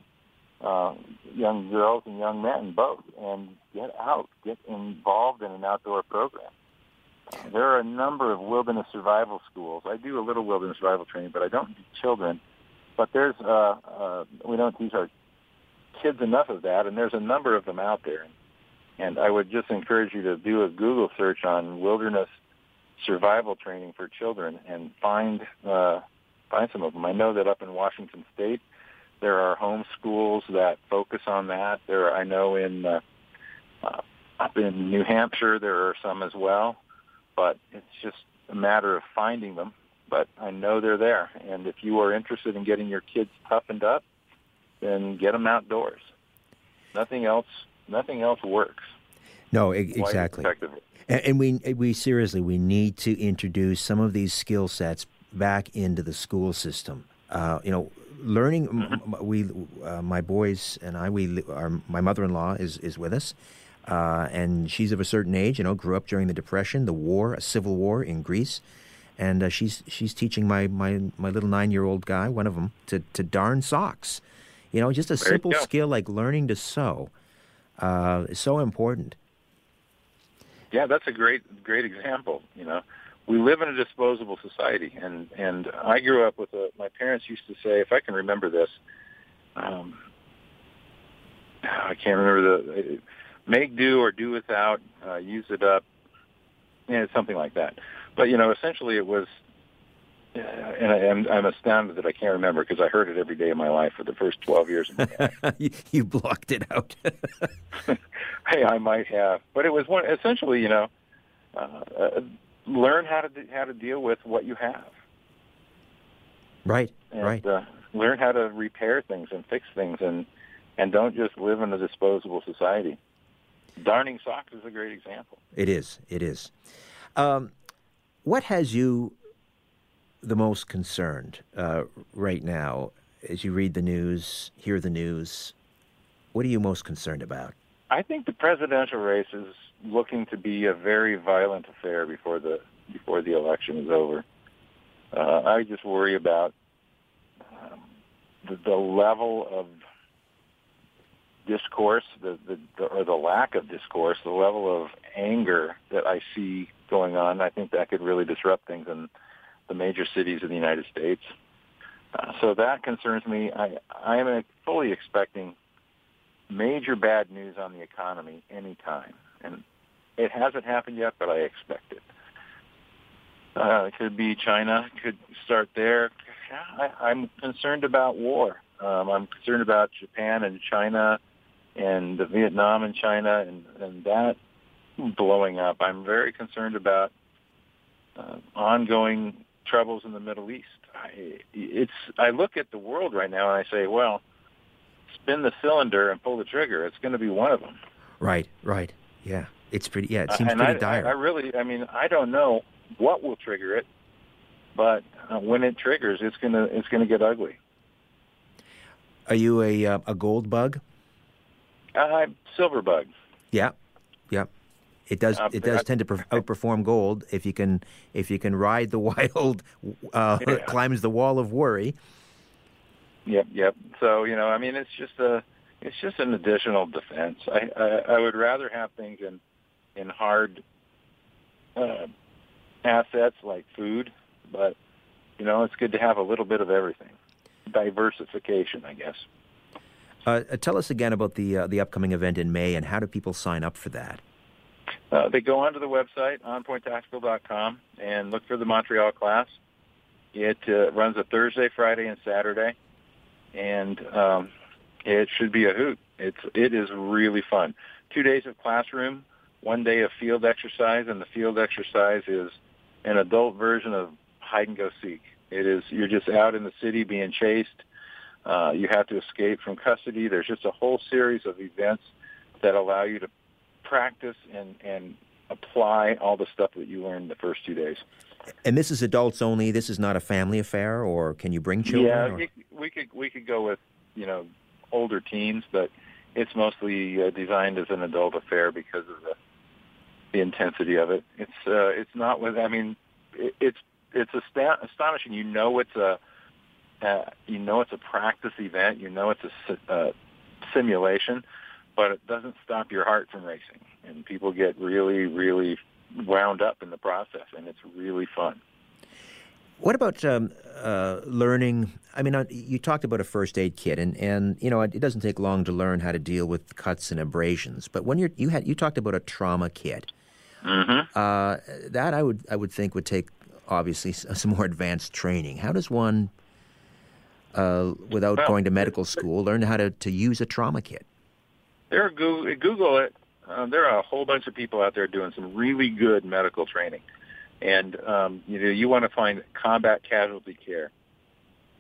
young girls and young men, both, and get out, get involved in an outdoor program. There are a number of wilderness survival schools. I do a little wilderness survival training, but I don't do children. But there's we don't teach our kids enough of that, and there's a number of them out there. And I would just encourage you to do a Google search on wilderness survival training for children and find some of them. I know that up in Washington State, there are home schools that focus on that. I know up in New Hampshire, there are some as well, but it's just a matter of finding them. But I know they're there. And if you are interested in getting your kids toughened up, then get them outdoors. Nothing else works. No, exactly. And we seriously, we need to introduce some of these skill sets back into the school system. Learning. My boys and I. My mother-in-law is with us, and she's of a certain age. Grew up during the Depression, the war, a civil war in Greece, and she's teaching my little 9-year-old guy, one of them, to darn socks. Just a simple skill like learning to sew, is so important. Yeah, that's a great example. You know, we live in a disposable society, and I grew up with my parents used to say, if I can remember this, I can't remember make do or do without, use it up, something like that. But you know, essentially it was, and I'm astounded that I can't remember because I heard it every day of my life for the first 12 years of my life. You blocked it out. Hey, I might have, but it was one. Essentially, you know, learn how to deal with what you have. Right. And, right. Learn how to repair things and fix things, and don't just live in a disposable society. Darning socks is a great example. It is. It is. What has you the most concerned right now as you read the news, hear the news? What are you most concerned about? I think the presidential race is looking to be a very violent affair before the election is over. I just worry about the level of discourse, or the lack of discourse, the level of anger that I see going on. I think that could really disrupt things in the major cities in the United States. So that concerns me. I am fully expecting major bad news on the economy anytime, and it hasn't happened yet, but I expect it. It could be China. Could start there. I'm concerned about war. I'm concerned about Japan and China, and the Vietnam and China, and that blowing up. I'm very concerned about ongoing troubles in the Middle East. I look at the world right now and I say, well, spin the cylinder and pull the trigger. It's going to be one of them. Right. Yeah, it's pretty. Yeah, it seems pretty dire. I don't know what will trigger it, but when it triggers, it's gonna get ugly. Are you a gold bug? Silver bug. Yeah. It does tend to outperform gold if you can ride the wild, climbs the wall of worry. Yep. So you know, I mean, it's just an additional defense. I would rather have things in hard assets like food, but you know, it's good to have a little bit of everything. Diversification, I guess. Tell us again about the upcoming event in May, and how do people sign up for that? They go onto the website, onpointtactical.com, and look for the Montreal class. It runs a Thursday, Friday, and Saturday, and it should be a hoot. It is really fun. 2 days of classroom, 1 day of field exercise, and the field exercise is an adult version of hide and go seek. It is, you're just out in the city being chased. You have to escape from custody. There's just a whole series of events that allow you to practice and apply all the stuff that you learned the first 2 days. And this is adults only. This is not a family affair, or can you bring children? Yeah, we could go with, you know, older teens, but it's mostly designed as an adult affair because of the intensity of it. It's not with. I mean, it's astonishing. You know, it's a practice event. You know, it's a simulation, but it doesn't stop your heart from racing, and people get really, really wound up in the process, and it's really fun. What about learning? I mean, you talked about a first aid kit, and you know, it doesn't take long to learn how to deal with cuts and abrasions. But when you talked about a trauma kit, mm-hmm. That I would think would take obviously some more advanced training. How does one, without going to medical school, learn how to use a trauma kit? There, Google it. There are a whole bunch of people out there doing some really good medical training, and you know, you want to find combat casualty care.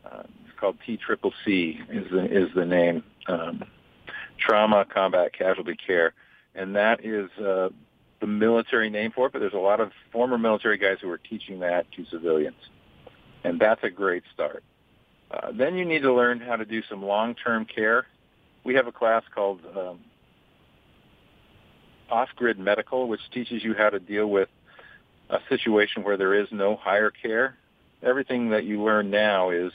It's called TCCC is the name, trauma combat casualty care, and that is the military name for it. But there's a lot of former military guys who are teaching that to civilians, and that's a great start. Then you need to learn how to do some long-term care. We have a class called Off-Grid Medical, which teaches you how to deal with a situation where there is no higher care. Everything that you learn now is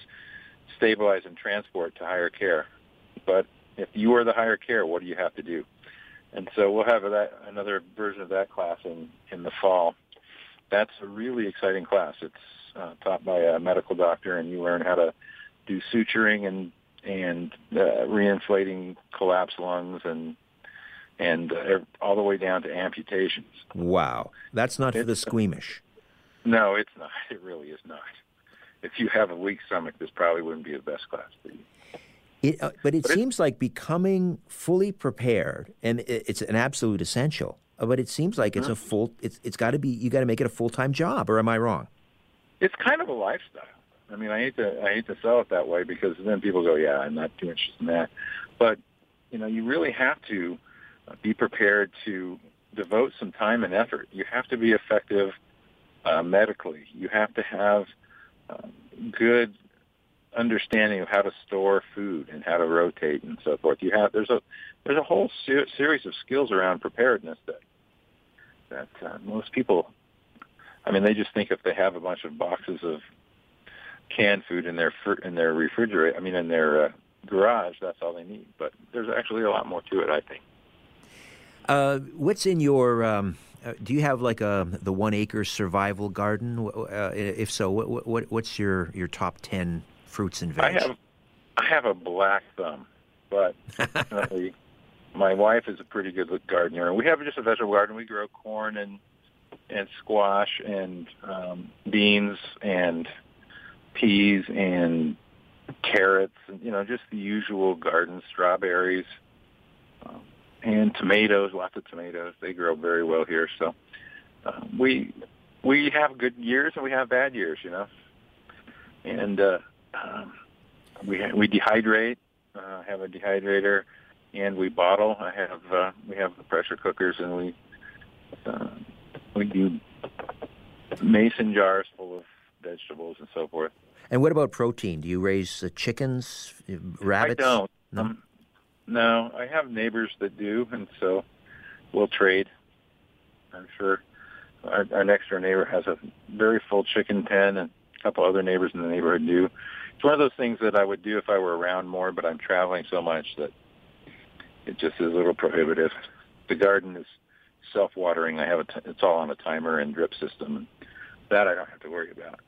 stabilize and transport to higher care. But if you are the higher care, what do you have to do? And so we'll have another version of that class in the fall. That's a really exciting class. It's taught by a medical doctor, and you learn how to do suturing and reinflating collapsed lungs and all the way down to amputations. Wow. That's not for the squeamish. No, it's not. It really is not. If you have a weak stomach, this probably wouldn't be the best class for you. But it seems like becoming fully prepared, and it's an absolute essential, but it seems like it's it's got to be, you got to make it a full-time job, or am I wrong? It's kind of a lifestyle. I mean, I hate to sell it that way, because then people go, yeah, I'm not too interested in that. But, you know, you really have to be prepared to devote some time and effort. You have to be effective medically. You have to have good understanding of how to store food and how to rotate and so forth. There's a whole series of skills around preparedness that most people, I mean, they just think if they have a bunch of boxes of canned food in their refrigerator, I mean, in their garage, that's all they need. But there's actually a lot more to it, I think. What's in your? Do you have like the 1 acre survival garden? If so, what's your top 10 fruits and veg? I have a black thumb, but my wife is a pretty good gardener, and we have just a vegetable garden. We grow corn and squash and beans and peas and carrots, and, you know, just the usual garden, strawberries. And tomatoes, lots of tomatoes. They grow very well here. So we have good years and we have bad years, you know. And we dehydrate. Have a dehydrator, and we bottle. We have the pressure cookers, and we do mason jars full of vegetables and so forth. And what about protein? Do you raise chickens, rabbits? I don't. No. No, I have neighbors that do, and so we'll trade. I'm sure our next-door neighbor has a very full chicken pen, and a couple other neighbors in the neighborhood do. It's one of those things that I would do if I were around more, but I'm traveling so much that it just is a little prohibitive. The garden is self-watering. I have it's all on a timer and drip system, and that I don't have to worry about.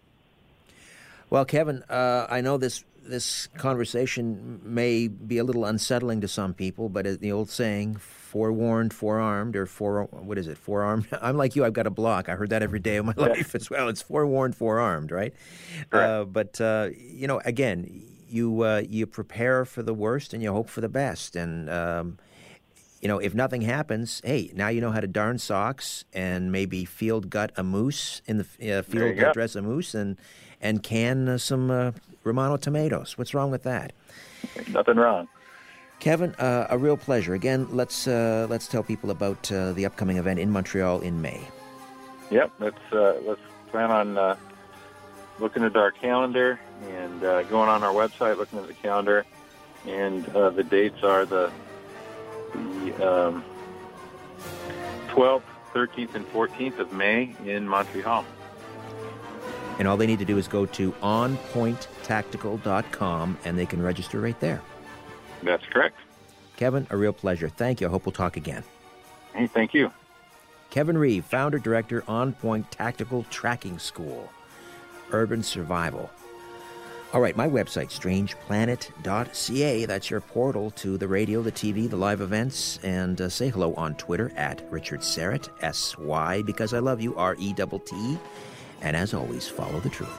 Well, Kevin, I know this conversation may be a little unsettling to some people, but the old saying, forewarned, forearmed, or forearmed? I'm like you, I've got a block. I heard that every day of my life as well. It's forewarned, forearmed, right? But you know, again, you prepare for the worst and you hope for the best. And, you know, if nothing happens, hey, now you know how to darn socks and maybe field gut a moose in the field gut dress a moose and can some Romano tomatoes. What's wrong with that? There's nothing wrong. Kevin, a real pleasure. Again, let's tell people about the upcoming event in Montreal in May. Yep, let's plan on looking at our calendar and going on our website, looking at the calendar, and the dates are the 12th, 13th, and 14th of May in Montreal. And all they need to do is go to onpointtactical.com, and they can register right there. That's correct. Kevin, a real pleasure. Thank you. I hope we'll talk again. Hey, thank you. Kevin Reeve, founder, director, On Point Tactical Tracking School, Urban Survival. All right, my website, strangeplanet.ca. That's your portal to the radio, the TV, the live events. And say hello on Twitter at Richard Syrett, S-Y, because I love you, R-E-T-T. And as always, follow the truth.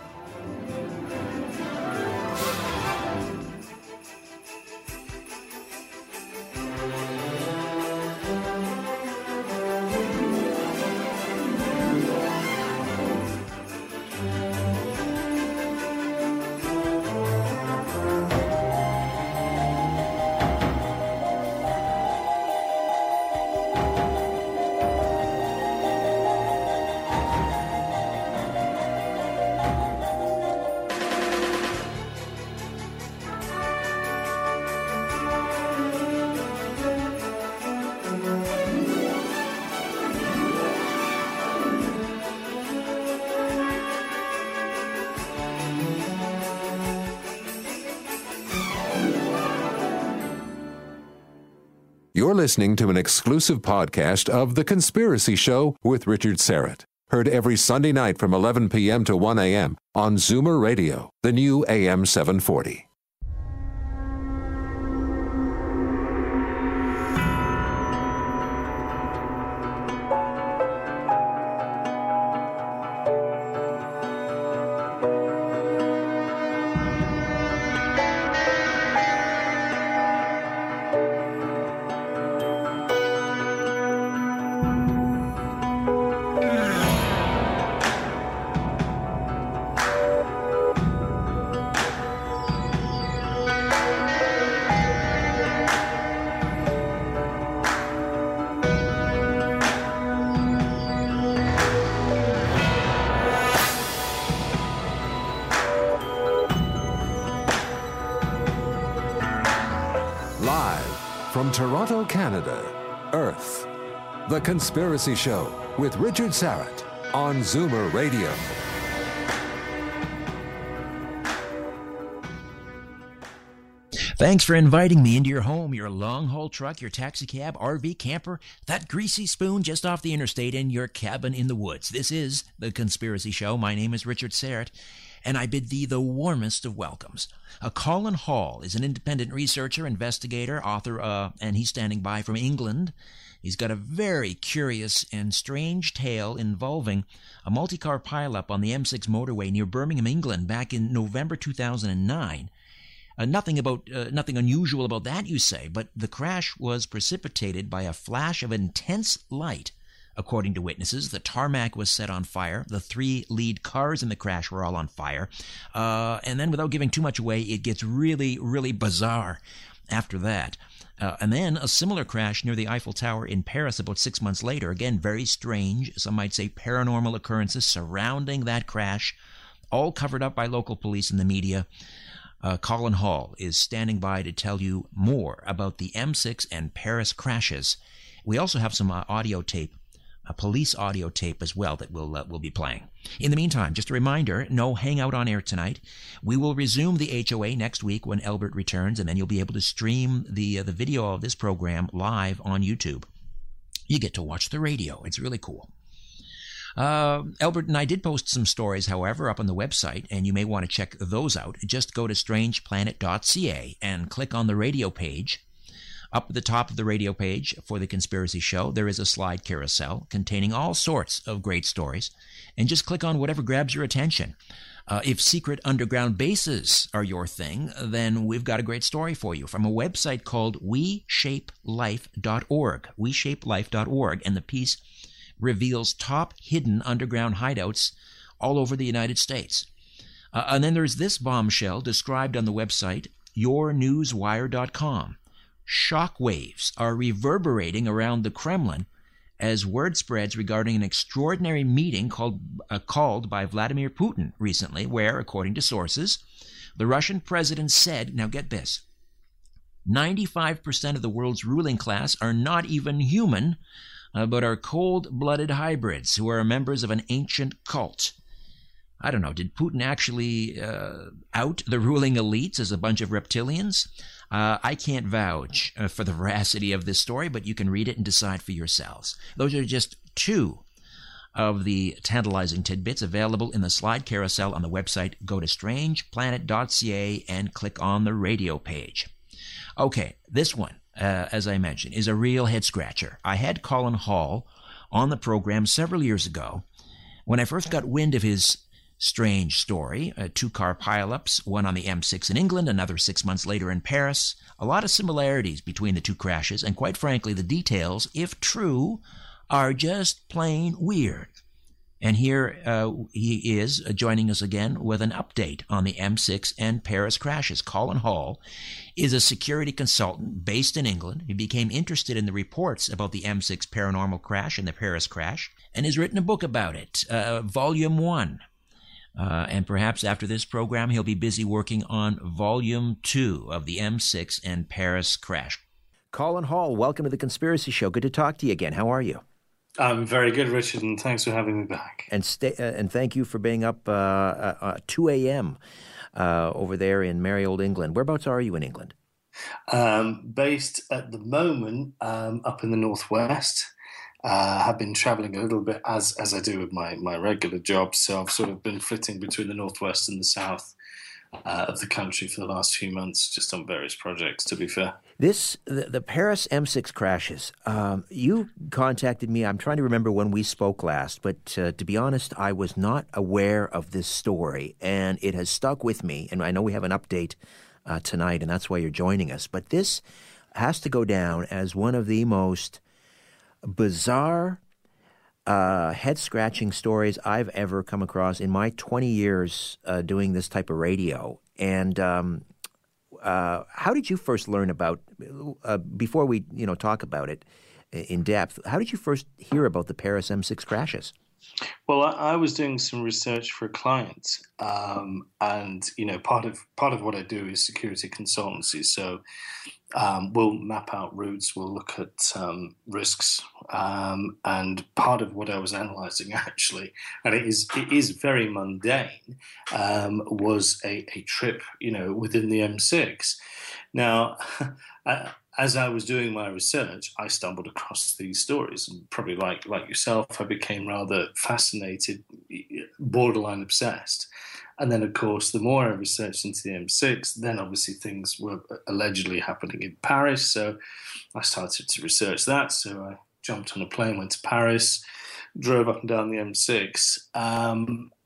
You're listening to an exclusive podcast of The Conspiracy Show with Richard Syrett. Heard every Sunday night from 11 p.m. to 1 a.m. on Zoomer Radio, the new AM 740. The Conspiracy Show with Richard Syrett on Zoomer Radio. Thanks for inviting me into your home, your long-haul truck, your taxi cab, RV, camper, that greasy spoon just off the interstate, and your cabin in the woods. This is The Conspiracy Show. My name is Richard Syrett, and I bid thee the warmest of welcomes. Colin Hall is an independent researcher, investigator, author, and he's standing by from England. He's got a very curious and strange tale involving a multi-car pileup on the M6 motorway near Birmingham, England, back in November 2009. Nothing unusual about that, you say, but the crash was precipitated by a flash of intense light. According to witnesses, the tarmac was set on fire. The three lead cars in the crash were all on fire. And then, without giving too much away, it gets really, really bizarre after that. And then a similar crash near the Eiffel Tower in Paris about 6 months later. Again, very strange, some might say paranormal occurrences surrounding that crash, all covered up by local police and the media. Colin Hall is standing by to tell you more about the M6 and Paris crashes. We also have some audio tape, a police audio tape as well, that we'll be playing. In the meantime, just a reminder, no hangout on air tonight. We will resume the HOA next week when Albert returns, and then you'll be able to stream the video of this program live on YouTube. You get to watch the radio. It's really cool. Albert and I did post some stories, however, up on the website, and you may want to check those out. Just go to strangeplanet.ca and click on the radio page. Up at the top of the radio page for The Conspiracy Show, there is a slide carousel containing all sorts of great stories, and just click on whatever grabs your attention. If secret underground bases are your thing, then we've got a great story for you from a website called WeShapeLife.org, WeShapeLife.org, and the piece reveals top hidden underground hideouts all over the United States. And then there's this bombshell described on the website, YourNewsWire.com. Shockwaves are reverberating around the Kremlin as word spreads regarding an extraordinary meeting called by Vladimir Putin recently, where, according to sources, the Russian president said, now get this, 95% of the world's ruling class are not even human, but are cold-blooded hybrids who are members of an ancient cult. I don't know, did Putin actually out the ruling elites as a bunch of reptilians? I can't vouch for the veracity of this story, but you can read it and decide for yourselves. Those are just two of the tantalizing tidbits available in the slide carousel on the website. Go to strangeplanet.ca and click on the radio page. Okay, this one, as I mentioned, is a real head-scratcher. I had Colin Hall on the program several years ago when I first got wind of his strange story, two-car pileups, one on the M6 in England, another 6 months later in Paris. A lot of similarities between the two crashes, and quite frankly, the details, if true, are just plain weird. And here he is joining us again with an update on the M6 and Paris crashes. Colin Hall is a security consultant based in England. He became interested in the reports about the M6 paranormal crash and the Paris crash, and has written a book about it, Volume 1. And perhaps after this program, he'll be busy working on Volume 2 of the M6 and Paris crash. Colin Hall, welcome to The Conspiracy Show. Good to talk to you again. How are you? I'm very good, Richard, and thanks for having me back. And and thank you for being up 2 a.m. Over there in merry old England. Whereabouts are you in England? Based at the moment up in the northwest. I've been travelling a little bit as I do with my regular job, so I've sort of been flitting between the northwest and the south of the country for the last few months, just on various projects, to be fair. The Paris M6 crashes, you contacted me, I'm trying to remember when we spoke last, but to be honest, I was not aware of this story, and it has stuck with me, and I know we have an update tonight, and that's why you're joining us, but this has to go down as one of the most bizarre, head-scratching stories I've ever come across in my 20 years doing this type of radio. And how did you first learn about, before we talk about it in depth, how did you first hear about the Paris M6 crashes? Well, I was doing some research for a client, and part of what I do is security consultancy. So we'll map out routes, we'll look at risks, and part of what I was analysing actually, and it is very mundane, was a trip within the M6. Now, as I was doing my research, I stumbled across these stories, and probably like yourself, I became rather fascinated, borderline obsessed. And then, of course, the more I researched into the M6, then obviously things were allegedly happening in Paris, so I started to research that. So I jumped on a plane, went to Paris, drove up and down the M6,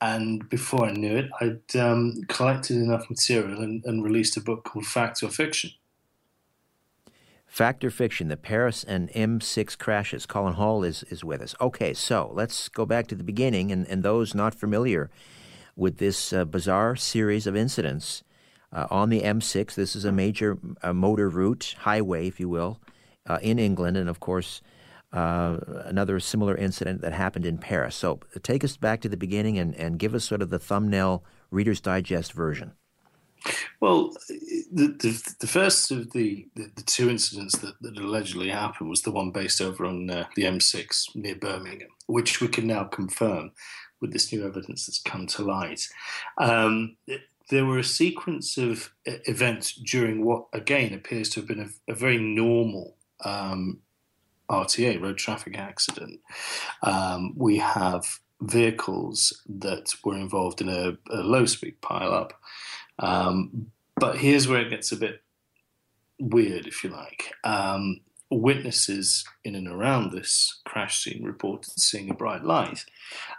and before I knew it, I'd collected enough material and released a book called Fact or Fiction. Fact or Fiction, the Paris and M6 crashes. Colin Hall is with us. Okay, so let's go back to the beginning, and those not familiar with this bizarre series of incidents on the M6. This is a major motor route, highway, if you will, in England, and of course another similar incident that happened in Paris. So take us back to the beginning and give us sort of the thumbnail Reader's Digest version. Well, the first of the two incidents that allegedly happened was the one based over on the M6 near Birmingham, which we can now confirm with this new evidence that's come to light. There were a sequence of events during what, again, appears to have been a very normal RTA, road traffic accident. We have vehicles that were involved in a low-speed pile-up. But here's where it gets a bit weird, if you like. Witnesses in and around this crash scene reported seeing a bright light.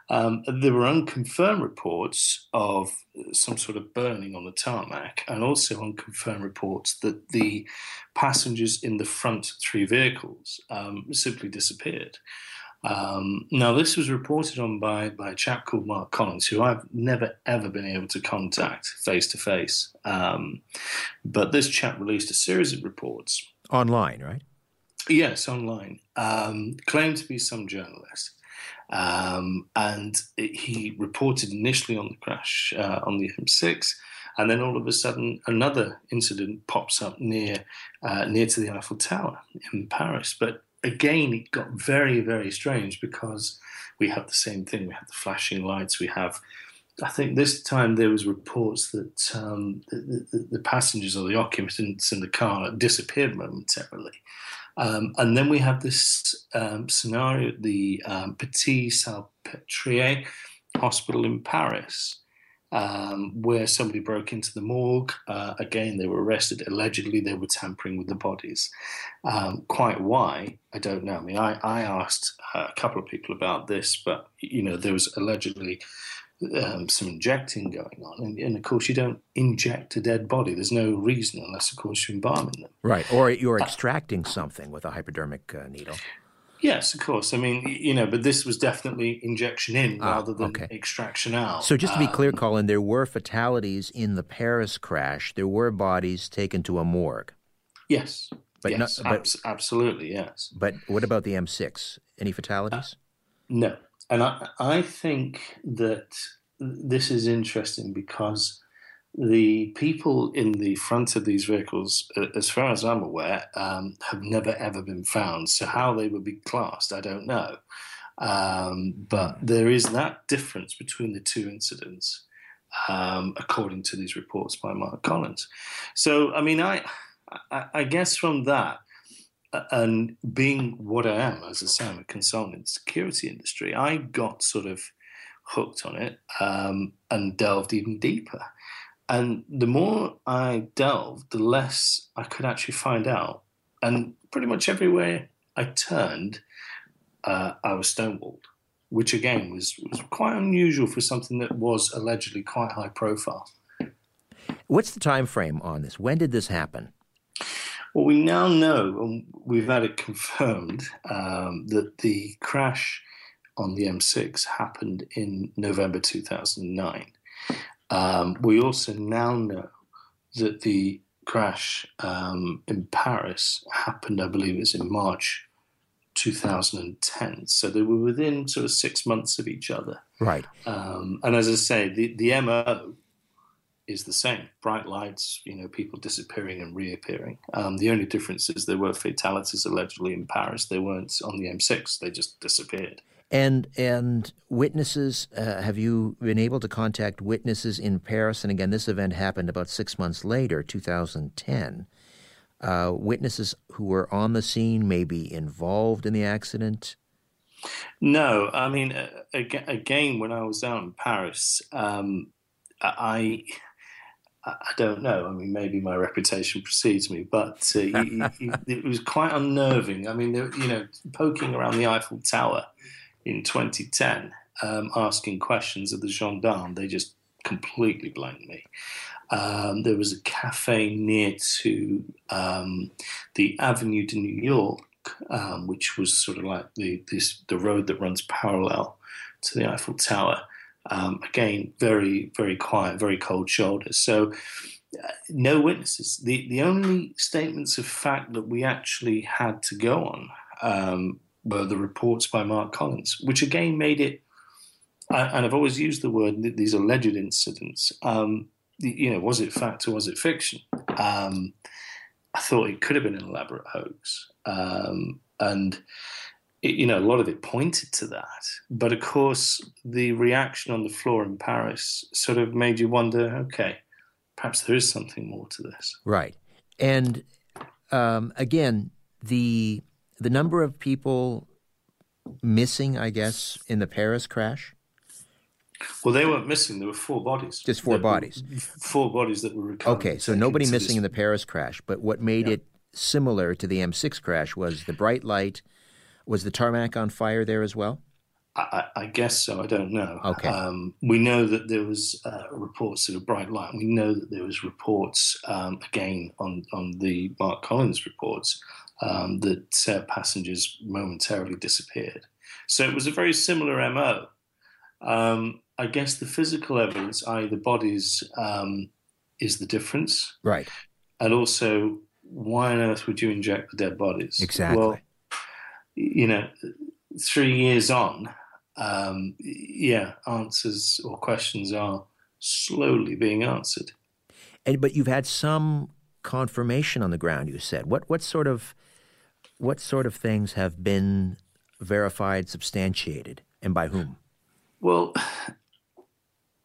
There were unconfirmed reports of some sort of burning on the tarmac, and also unconfirmed reports that the passengers in the front three vehicles simply disappeared. Now, this was reported on by a chap called Mark Collins, who I've never, ever been able to contact face-to-face. But this chap released a series of reports. Online, right? Yes, online. Claimed to be some journalist. And he reported initially on the crash on the M6, and then all of a sudden another incident pops up near to the Eiffel Tower in Paris. But again, it got very, very strange because we had the same thing. We had the flashing lights. We have, I think this time there was reports that the passengers or the occupants in the car disappeared momentarily. And then we have this scenario at the Pitié-Salpêtrière Hospital in Paris, where somebody broke into the morgue. Again, they were arrested. Allegedly, they were tampering with the bodies. Quite why, I don't know. I mean, I asked a couple of people about this, but, there was allegedly some injecting going on. And, of course, you don't inject a dead body. There's no reason unless, of course, you're embalming them. Right, or you're extracting something with a hypodermic needle. Yes, of course. I mean, but this was definitely injection in rather than extraction out. So just to be clear, Colin, there were fatalities in the Paris crash. There were bodies taken to a morgue. Yes. But yes, absolutely, yes. But what about the M6? Any fatalities? No. And I think that this is interesting because the people in the front of these vehicles, as far as I'm aware, have never, ever been found. So how they would be classed, I don't know. But there is that difference between the two incidents, according to these reports by Mark Collins. So, I mean, I I guess from that, and being what I am as a cyber consultant in the security industry, I got sort of hooked on it and delved even deeper. And the more I delved, the less I could actually find out. And pretty much everywhere I turned, I was stonewalled, which again was quite unusual for something that was allegedly quite high profile. What's the time frame on this? When did this happen? Well, we now know, and we've had it confirmed, that the crash on the M6 happened in November 2009. We also now know that the crash in Paris happened, I believe it's in March 2010. So they were within sort of 6 months of each other. Right. And as I say, the MO is the same. Bright lights, you know, people disappearing and reappearing. The only difference is there were fatalities allegedly in Paris. They weren't on the M6. They just disappeared. And witnesses, have you been able to contact witnesses in Paris? And again, this event happened about 6 months later, 2010. Witnesses who were on the scene may be involved in the accident? No. I mean, again, when I was out in Paris, I don't know. I mean, maybe my reputation precedes me, but it was quite unnerving. I mean, you know, poking around the Eiffel Tower in 2010, asking questions of the gendarme, they just completely blanked me. There was a cafe near to the Avenue de New York, which was sort of like the road that runs parallel to the Eiffel Tower. Again, very, very quiet, very cold shoulders. So no witnesses. The only statements of fact that we actually had to go on were the reports by Mark Collins, which again made it, and I've always used the word, these alleged incidents, you know, was it fact or was it fiction? I thought it could have been an elaborate hoax. And you know, a lot of it pointed to that. But, of course, the reaction on the floor in Paris sort of made you wonder, okay, perhaps there is something more to this. Right. And, again, the number of people missing, I guess, in the Paris crash? Well, they weren't missing. There were four bodies. Just four bodies. Four bodies that were recovered. Okay, so nobody missing in the Paris crash. But what made it similar to the M6 crash was the bright light. Was the tarmac on fire there as well? I guess so. I don't know. Okay. We know that there was reports of a bright light. We know that there was reports, again, on the Mark Collins reports, that passengers momentarily disappeared. So it was a very similar MO. I guess the physical evidence, i.e. the bodies, is the difference. Right. And also, why on earth would you inject the dead bodies? Exactly. Well, you know, 3 years on, answers or questions are slowly being answered. But you've had some confirmation on the ground, you said. What sort of things have been verified, substantiated, and by whom? Well,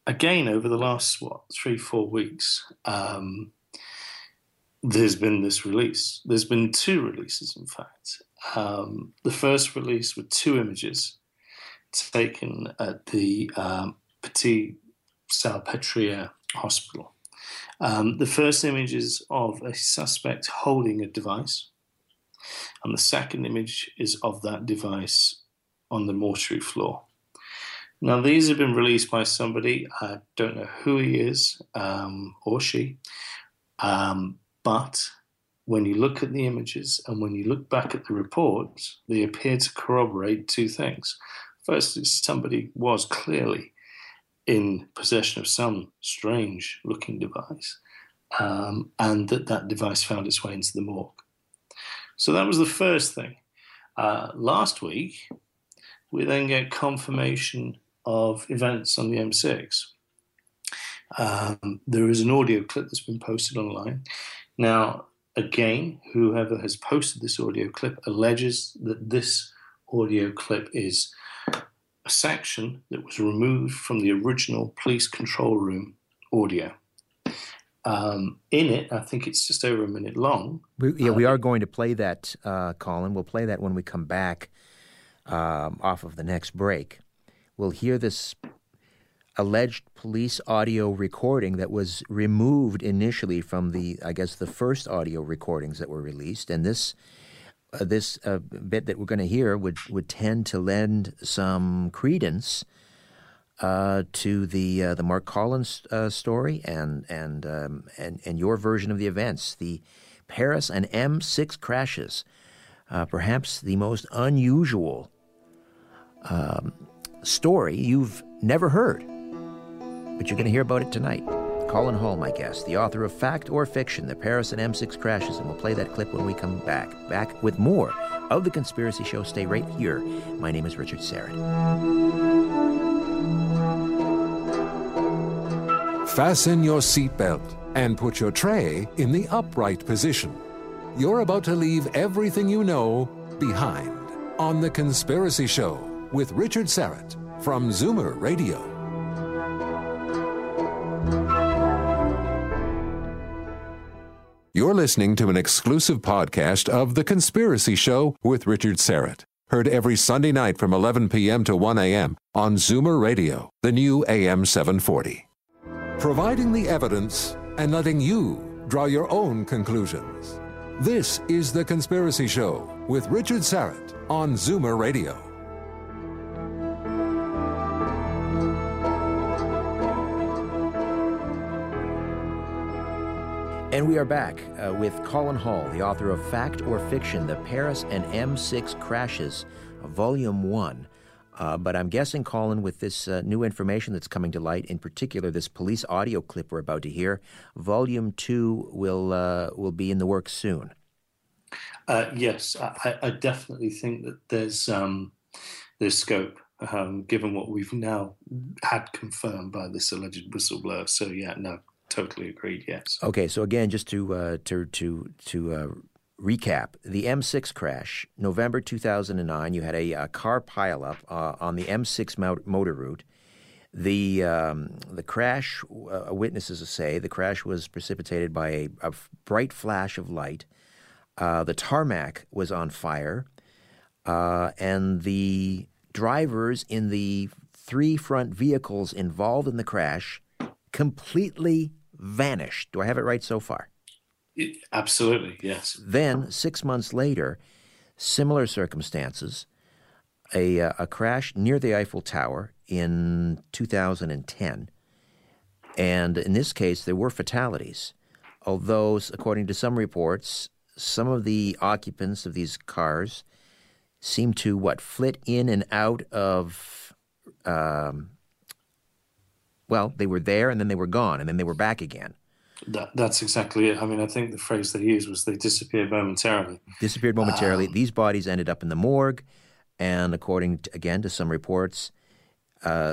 again, over the last, 3-4 weeks, there's been this release. There's been two releases, in fact. The first release were two images taken at the Pitié-Salpêtrière Hospital. The first image is of a suspect holding a device, and the second image is of that device on the mortuary floor. Now, these have been released by somebody. I don't know who he is or she, but when you look at the images and when you look back at the reports, they appear to corroborate two things. First, somebody was clearly in possession of some strange-looking device, and that device found its way into the morgue. So that was the first thing. Last week, we then get confirmation of events on the M6. There is an audio clip that's been posted online. Now, again, whoever has posted this audio clip alleges that this audio clip is a section that was removed from the original police control room audio. in it. I think it's just over a minute long. We are going to play that, Colin. We'll play that when we come back off of the next break. We'll hear this alleged police audio recording that was removed initially from the, I guess, the first audio recordings that were released. And this bit that we're going to hear would tend to lend some credence to the Mark Collins story and your version of the events. The Paris and M6 crashes, perhaps the most unusual story you've never heard, but you're going to hear about it tonight. Colin Hall, my guest, the author of Fact or Fiction, The Paris and M6 Crashes, and we'll play that clip when we come back. Back with more of The Conspiracy Show. Stay right here. My name is Richard Syrett. Fasten your seatbelt and put your tray in the upright position. You're about to leave everything you know behind on The Conspiracy Show with Richard Syrett from Zoomer Radio. You're listening to an exclusive podcast of The Conspiracy Show with Richard Syrett. Heard every Sunday night from 11 p.m. to 1 a.m. on Zoomer Radio, the new AM 740. Providing the evidence and letting you draw your own conclusions. This is The Conspiracy Show with Richard Syrett on Zoomer Radio. And we are back with Colin Hall, the author of Fact or Fiction, The Paris and M6 Crashes, Volume 1. But I'm guessing, Colin, with this new information that's coming to light, in particular this police audio clip we're about to hear, Volume 2 will be in the works soon. Yes, I definitely think that there's scope, given what we've now had confirmed by this alleged whistleblower. So, yeah, no. Totally agreed, yes. Okay, so again, just to recap, the M6 crash, November 2009, you had a car pileup on the M6 motor route. The crash, witnesses say, the crash was precipitated by a bright flash of light. The tarmac was on fire, and the drivers in the three front vehicles involved in the crash completely vanished. Do I have it right so far? Absolutely, yes. Then, 6 months later, similar circumstances, a crash near the Eiffel Tower in 2010. And in this case, there were fatalities, although, according to some reports, some of the occupants of these cars seemed to, flit in and out of... Well, they were there and then they were gone and then they were back again. That's exactly it. I mean, I think the phrase they used was they disappeared momentarily. These bodies ended up in the morgue. And according, to some reports,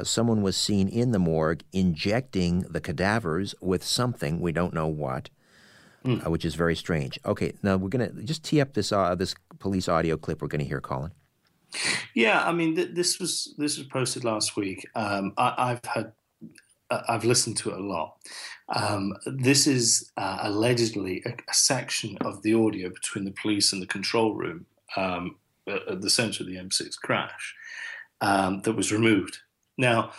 someone was seen in the morgue injecting the cadavers with something, we don't know what, which is very strange. Okay, now we're going to just tee up this police audio clip we're going to hear, Colin. Yeah, I mean, this was posted last week. I've listened to it a lot. This is allegedly a section of the audio between the police and the control room at the center of the M6 crash that was removed. Now,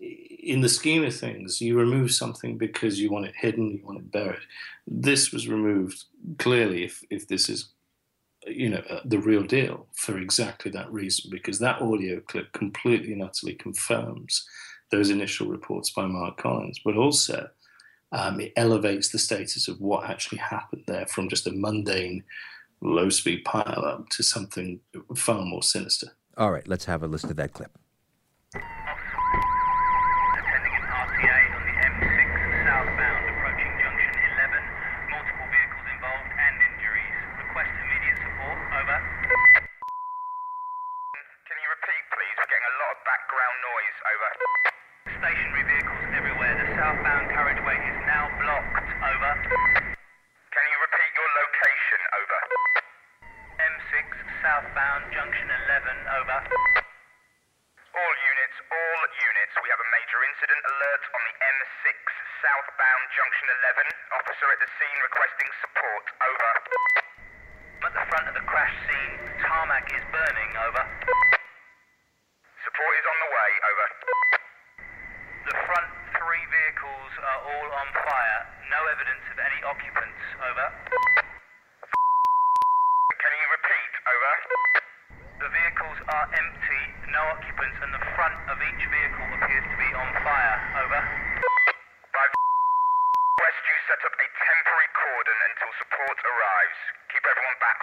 in the scheme of things, you remove something because you want it hidden, you want it buried. This was removed clearly if this is, the real deal, for exactly that reason, because that audio clip completely and utterly confirms those initial reports by Mark Collins, but also it elevates the status of what actually happened there from just a mundane low-speed pile-up to something far more sinister. All right, let's have a listen to that clip. Junction 11. officer at the scene requesting support, over. I'm at the front of the crash scene, tarmac is burning, over. Support is on the way, over. The front three vehicles are all on fire, no evidence of any occupants, over. Can you repeat, over? The vehicles are empty, no occupants, and the front of each vehicle appears to be on fire, over. Set up a temporary cordon until support arrives. Keep everyone back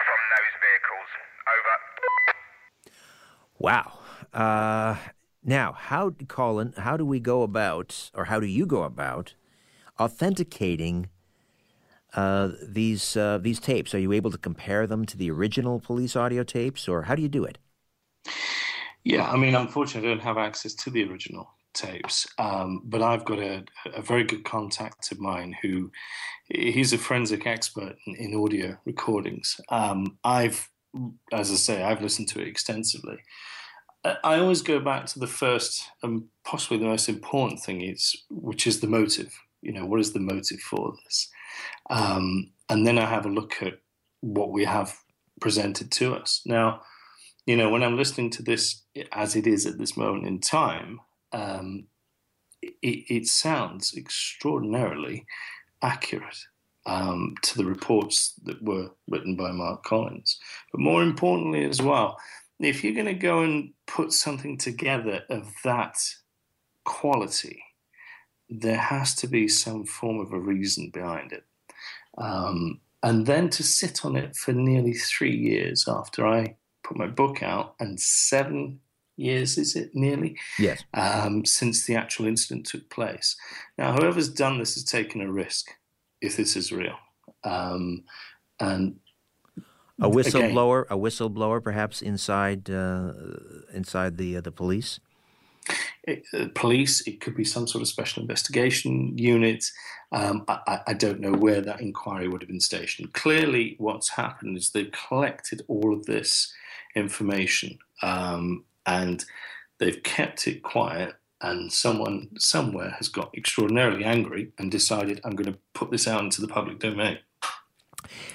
from those vehicles. Over. Wow. Now, Colin, how do we go about, or how do you go about, authenticating these tapes? Are you able to compare them to the original police audio tapes, or how do you do it? Yeah, I mean, unfortunately, I don't have access to the original tapes, but I've got a very good contact of mine who, he's a forensic expert in audio recordings. I've listened to it extensively. I always go back to the first and possibly the most important thing, which is the motive. You know, what is the motive for this? And then I have a look at what we have presented to us. Now, you know, when I'm listening to this as it is at this moment in time, it sounds extraordinarily accurate to the reports that were written by Mark Collins. But more importantly as well, if you're going to go and put something together of that quality, there has to be some form of a reason behind it. And then to sit on it for nearly 3 years after I put my book out, and 7 years, is it nearly? Yes. Since the actual incident took place. Now, whoever's done this has taken a risk, if this is real. And a whistleblower, perhaps inside the police. It could be some sort of special investigation unit. I don't know where that inquiry would have been stationed. Clearly, what's happened is they've collected all of this information. And they've kept it quiet, and someone somewhere has got extraordinarily angry and decided, I'm going to put this out into the public domain.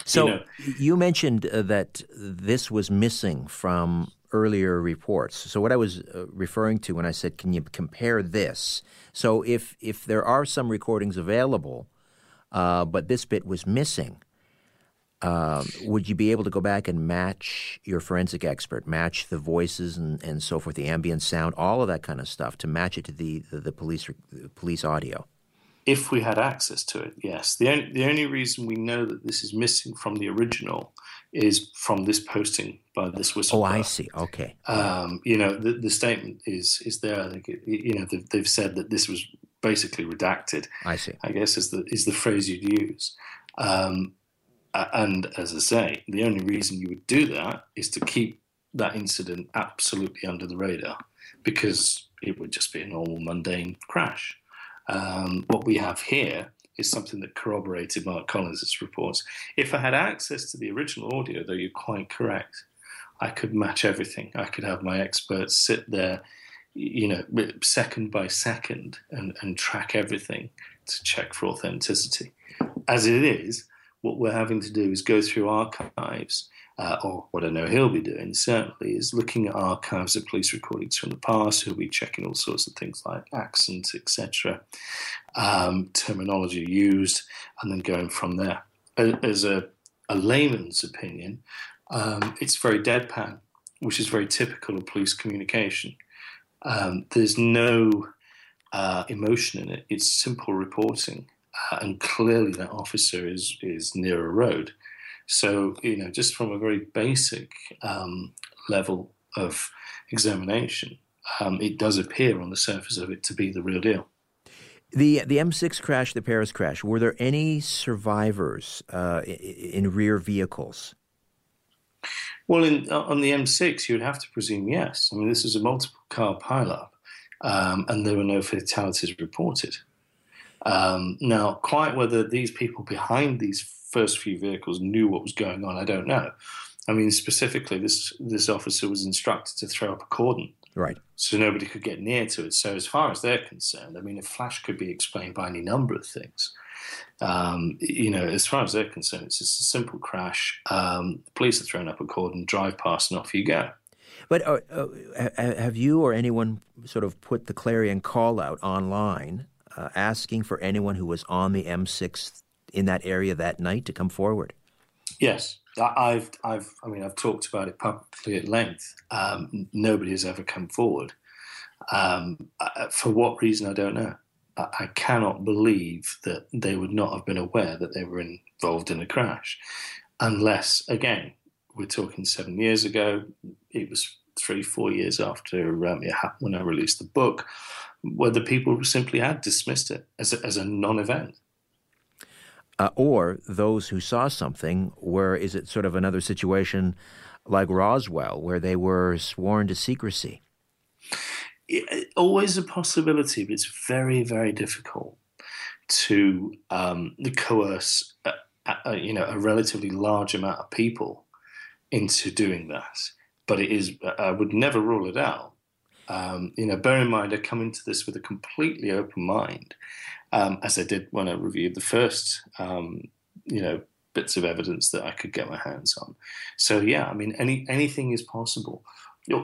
So you mentioned that this was missing from earlier reports. So what I was referring to when I said, can you compare this? So if there are some recordings available, but this bit was missing, would you be able to go back and match your forensic expert, match the voices and so forth, the ambient sound, all of that kind of stuff, to match it to the police audio? If we had access to it, yes. The only reason we know that this is missing from the original is from this posting by this whistleblower. Oh, I see. Okay. You know, the statement is there. I think they've said that this was basically redacted. I see. I guess is the phrase you'd use. And as I say, the only reason you would do that is to keep that incident absolutely under the radar, because it would just be a normal, mundane crash. What we have here is something that corroborated Mark Collins' reports. If I had access to the original audio, though you're quite correct, I could match everything. I could have my experts sit there, you know, second by second and track everything to check for authenticity. As it is, what we're having to do is go through archives, or what I know he'll be doing certainly, is looking at archives of police recordings from the past. He'll be checking all sorts of things like accents, etc., terminology used, and then going from there. As a layman's opinion, it's very deadpan, which is very typical of police communication. There's no emotion in it. It's simple reporting. And clearly that officer is near a road. So, you know, just from a very basic level of examination, it does appear on the surface of it to be the real deal. The M6 crash, the Paris crash, were there any survivors in rear vehicles? Well, on the M6, you'd have to presume yes. I mean, this is a multiple-car pileup, and there were no fatalities reported. Now, quite whether these people behind these first few vehicles knew what was going on, I don't know. I mean, specifically, this officer was instructed to throw up a cordon. Right. So nobody could get near to it. So as far as they're concerned, I mean, a flash could be explained by any number of things. As far as they're concerned, it's just a simple crash. The police have thrown up a cordon, drive past, and off you go. But have you or anyone sort of put the clarion call out online asking for anyone who was on the M6 in that area that night to come forward? Yes. I've talked about it publicly at length. Nobody has ever come forward. For what reason, I don't know. I cannot believe that they would not have been aware that they were involved in a crash. Unless, again, we're talking 7 years ago. It was 3-4 years after it happened when I released the book, where the people simply had dismissed it as a non-event. Or those who saw something is it sort of another situation like Roswell, where they were sworn to secrecy? Always a possibility, but it's very, very difficult to coerce a relatively large amount of people into doing that. But it is, I would never rule it out. Bear in mind, I come into this with a completely open mind, as I did when I reviewed the first, bits of evidence that I could get my hands on. So, yeah, I mean, anything is possible.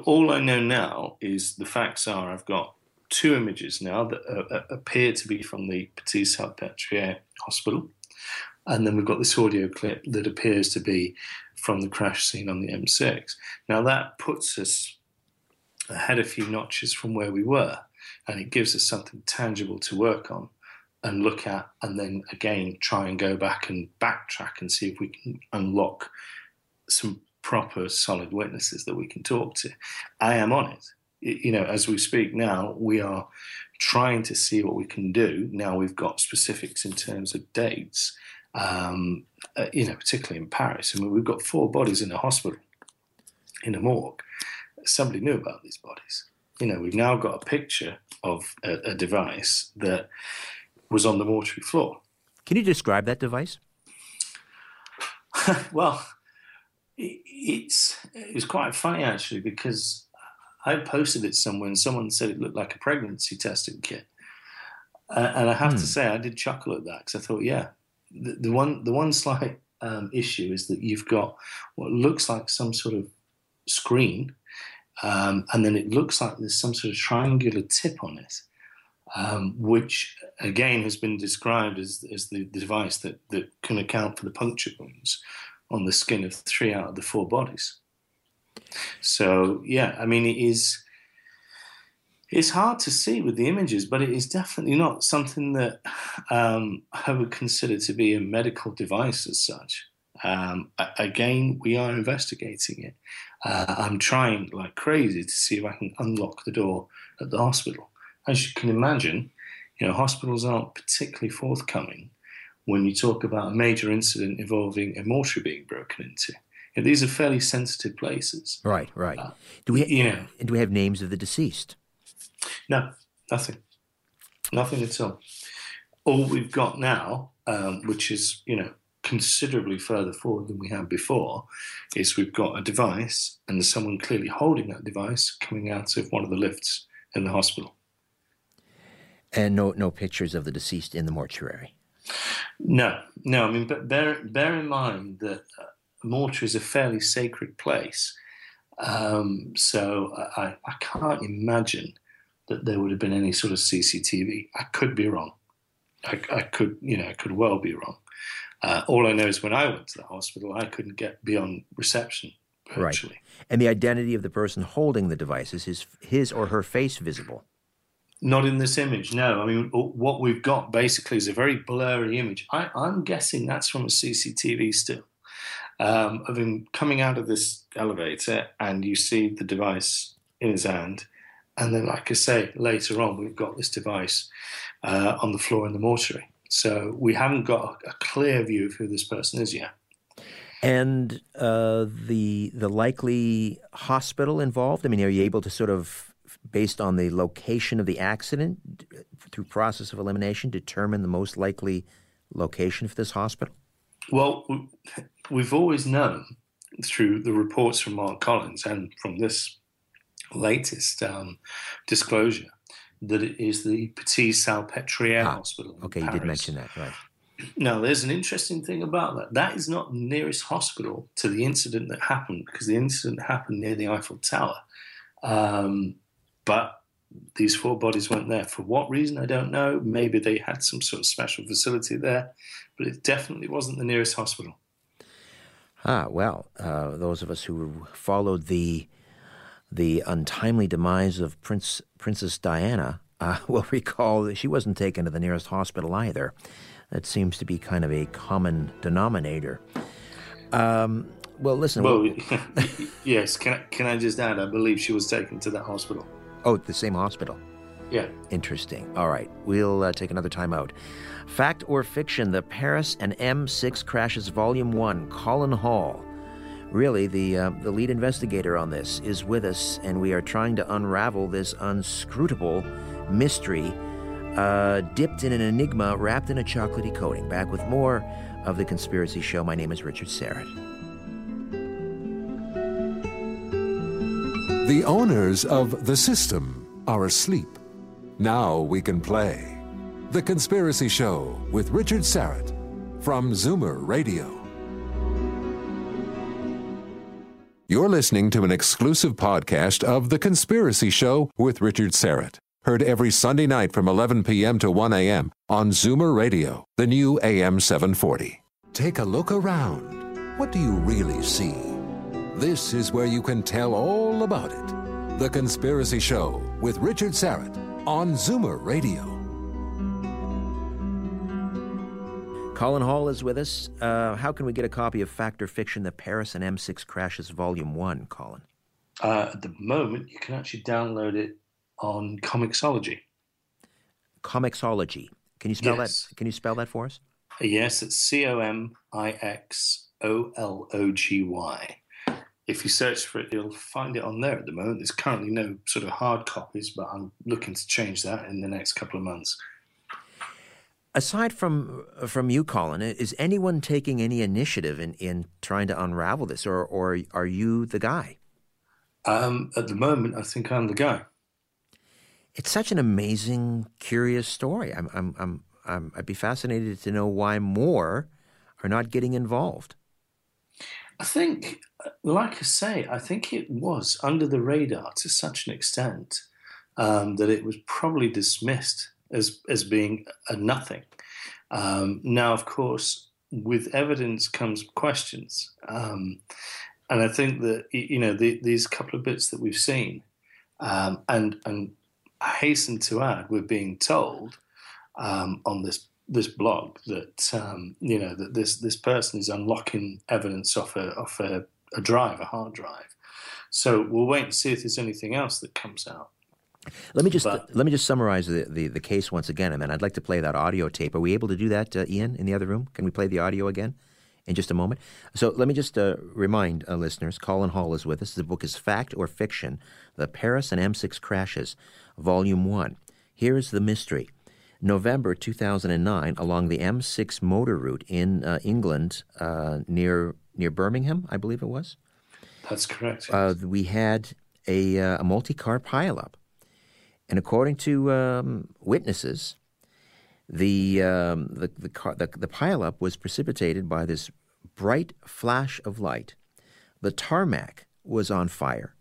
All I know now is the facts are I've got two images now that appear to be from the Pitié-Salpêtrière Hospital. And then we've got this audio clip that appears to be from the crash scene on the M6. Now, that puts us ahead a few notches from where we were, and it gives us something tangible to work on and look at, and then, again, try and go back and backtrack and see if we can unlock some proper solid witnesses that we can talk to. I am on it. As we speak now, we are trying to see what we can do. Now we've got specifics in terms of dates, particularly in Paris. I mean, we've got 4 bodies in a hospital, in a morgue. Somebody knew about these bodies. We've now got a picture of a device that was on the mortuary floor. Can you describe that device? Well, it was quite funny, actually, because I posted it somewhere and someone said it looked like a pregnancy testing kit. And I have to say, I did chuckle at that, because I thought, yeah, the one slight issue is that you've got what looks like some sort of screen, and then it looks like there's some sort of triangular tip on it, which again has been described as the device that can account for the puncture wounds on the skin of 3 out of the 4 bodies. So yeah, I mean, it's hard to see with the images, but it is definitely not something that I would consider to be a medical device as such. Again, we are investigating it. I'm trying like crazy to see if I can unlock the door at the hospital. As you can imagine, hospitals aren't particularly forthcoming when you talk about a major incident involving a mortuary being broken into. These are fairly sensitive places. Right. Do we have names of the deceased? No, nothing at all. All we've got now, which is considerably further forward than we had before, is we've got a device and someone clearly holding that device coming out of one of the lifts in the hospital. And no pictures of the deceased in the mortuary? No. I mean, but bear in mind that mortuary is a fairly sacred place, so I can't imagine that there would have been any sort of CCTV. I could be wrong. I could well be wrong. All I know is when I went to the hospital, I couldn't get beyond reception, virtually. Right. And the identity of the person holding the device, is his or her face visible? Not in this image, no. I mean, what we've got basically is a very blurry image. I'm guessing that's from a CCTV still, of him coming out of this elevator, and you see the device in his hand. And then, like I say, later on, we've got this device on the floor in the mortuary. So we haven't got a clear view of who this person is yet. And the likely hospital involved? I mean, are you able to sort of, based on the location of the accident, through process of elimination, determine the most likely location for this hospital? Well, we've always known through the reports from Mark Collins and from this latest disclosure that it is the Pitié-Salpêtrière Hospital in Paris. You did mention that, right. Now, there's an interesting thing about that. That is not the nearest hospital to the incident that happened, because the incident happened near the Eiffel Tower. But these four bodies went there. For what reason, I don't know. Maybe they had some sort of special facility there, but it definitely wasn't the nearest hospital. Ah, well, those of us who followed the untimely demise of Princess Diana will recall that she wasn't taken to the nearest hospital either. That seems to be kind of a common denominator. Well, listen. Well, yes. Can I just add? I believe she was taken to that hospital. Oh, the same hospital. Yeah. Interesting. All right. We'll take another time out. Fact or Fiction, The Paris and M6 Crashes, Volume 1, Colin Hall. Really, the lead investigator on this is with us, and we are trying to unravel this unscrutable mystery dipped in an enigma wrapped in a chocolatey coating. Back with more of The Conspiracy Show. My name is Richard Syrett. The owners of the system are asleep. Now we can play. The Conspiracy Show with Richard Syrett from Zoomer Radio. You're listening to an exclusive podcast of The Conspiracy Show with Richard Syrett. Heard every Sunday night from 11 p.m. to 1 a.m. on Zoomer Radio, the new AM 740. Take a look around. What do you really see? This is where you can tell all about it. The Conspiracy Show with Richard Syrett on Zoomer Radio. Colin Hall is with us. How can we get a copy of Fact or Fiction, The Paris and M6 Crashes, Volume 1, Colin? At the moment, you can actually download it on Comixology. Comixology. Can you spell that? Can you spell that for us? Yes, it's Comixology. If you search for it, you'll find it on there at the moment. There's currently no sort of hard copies, but I'm looking to change that in the next couple of months. Aside from you, Colin, is anyone taking any initiative in trying to unravel this, or are you the guy? At the moment, I think I'm the guy. It's such an amazing, curious story. I'd be fascinated to know why more are not getting involved. I think, like I say, I think it was under the radar to such an extent that it was probably dismissed as being a nothing. Now, of course, with evidence comes questions. And I think that, you know, these couple of bits that we've seen, and I hasten to add, we're being told on this blog that you know, that this person is unlocking evidence off a drive, a hard drive. So we'll wait and see if there's anything else that comes out. Let me just summarize the case once again, and then I'd like to play that audio tape. Are we able to do that, Ian, in the other room? Can we play the audio again in just a moment? So let me just remind listeners, Colin Hall is with us. The book is Fact or Fiction, The Paris and M6 Crashes, Volume 1. Here is the mystery. November 2009, along the M6 motor route in England, near Birmingham, I believe it was. That's correct. Yes. We had a multi-car pileup, and according to witnesses, the pileup was precipitated by this bright flash of light. The tarmac was on fire,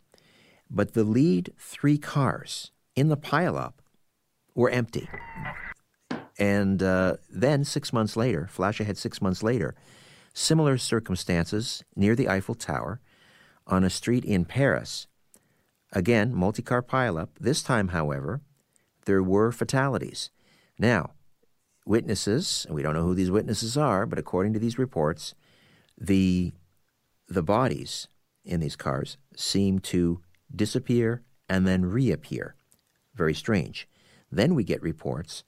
but the lead three cars in the pileup were empty. And then 6 months later, flash ahead 6 months later, similar circumstances near the Eiffel Tower on a street in Paris. Again, multi-car pileup. This time, however, there were fatalities. Now, witnesses, and we don't know who these witnesses are, but according to these reports, the bodies in these cars seem to disappear and then reappear. Very strange. Then we get reports.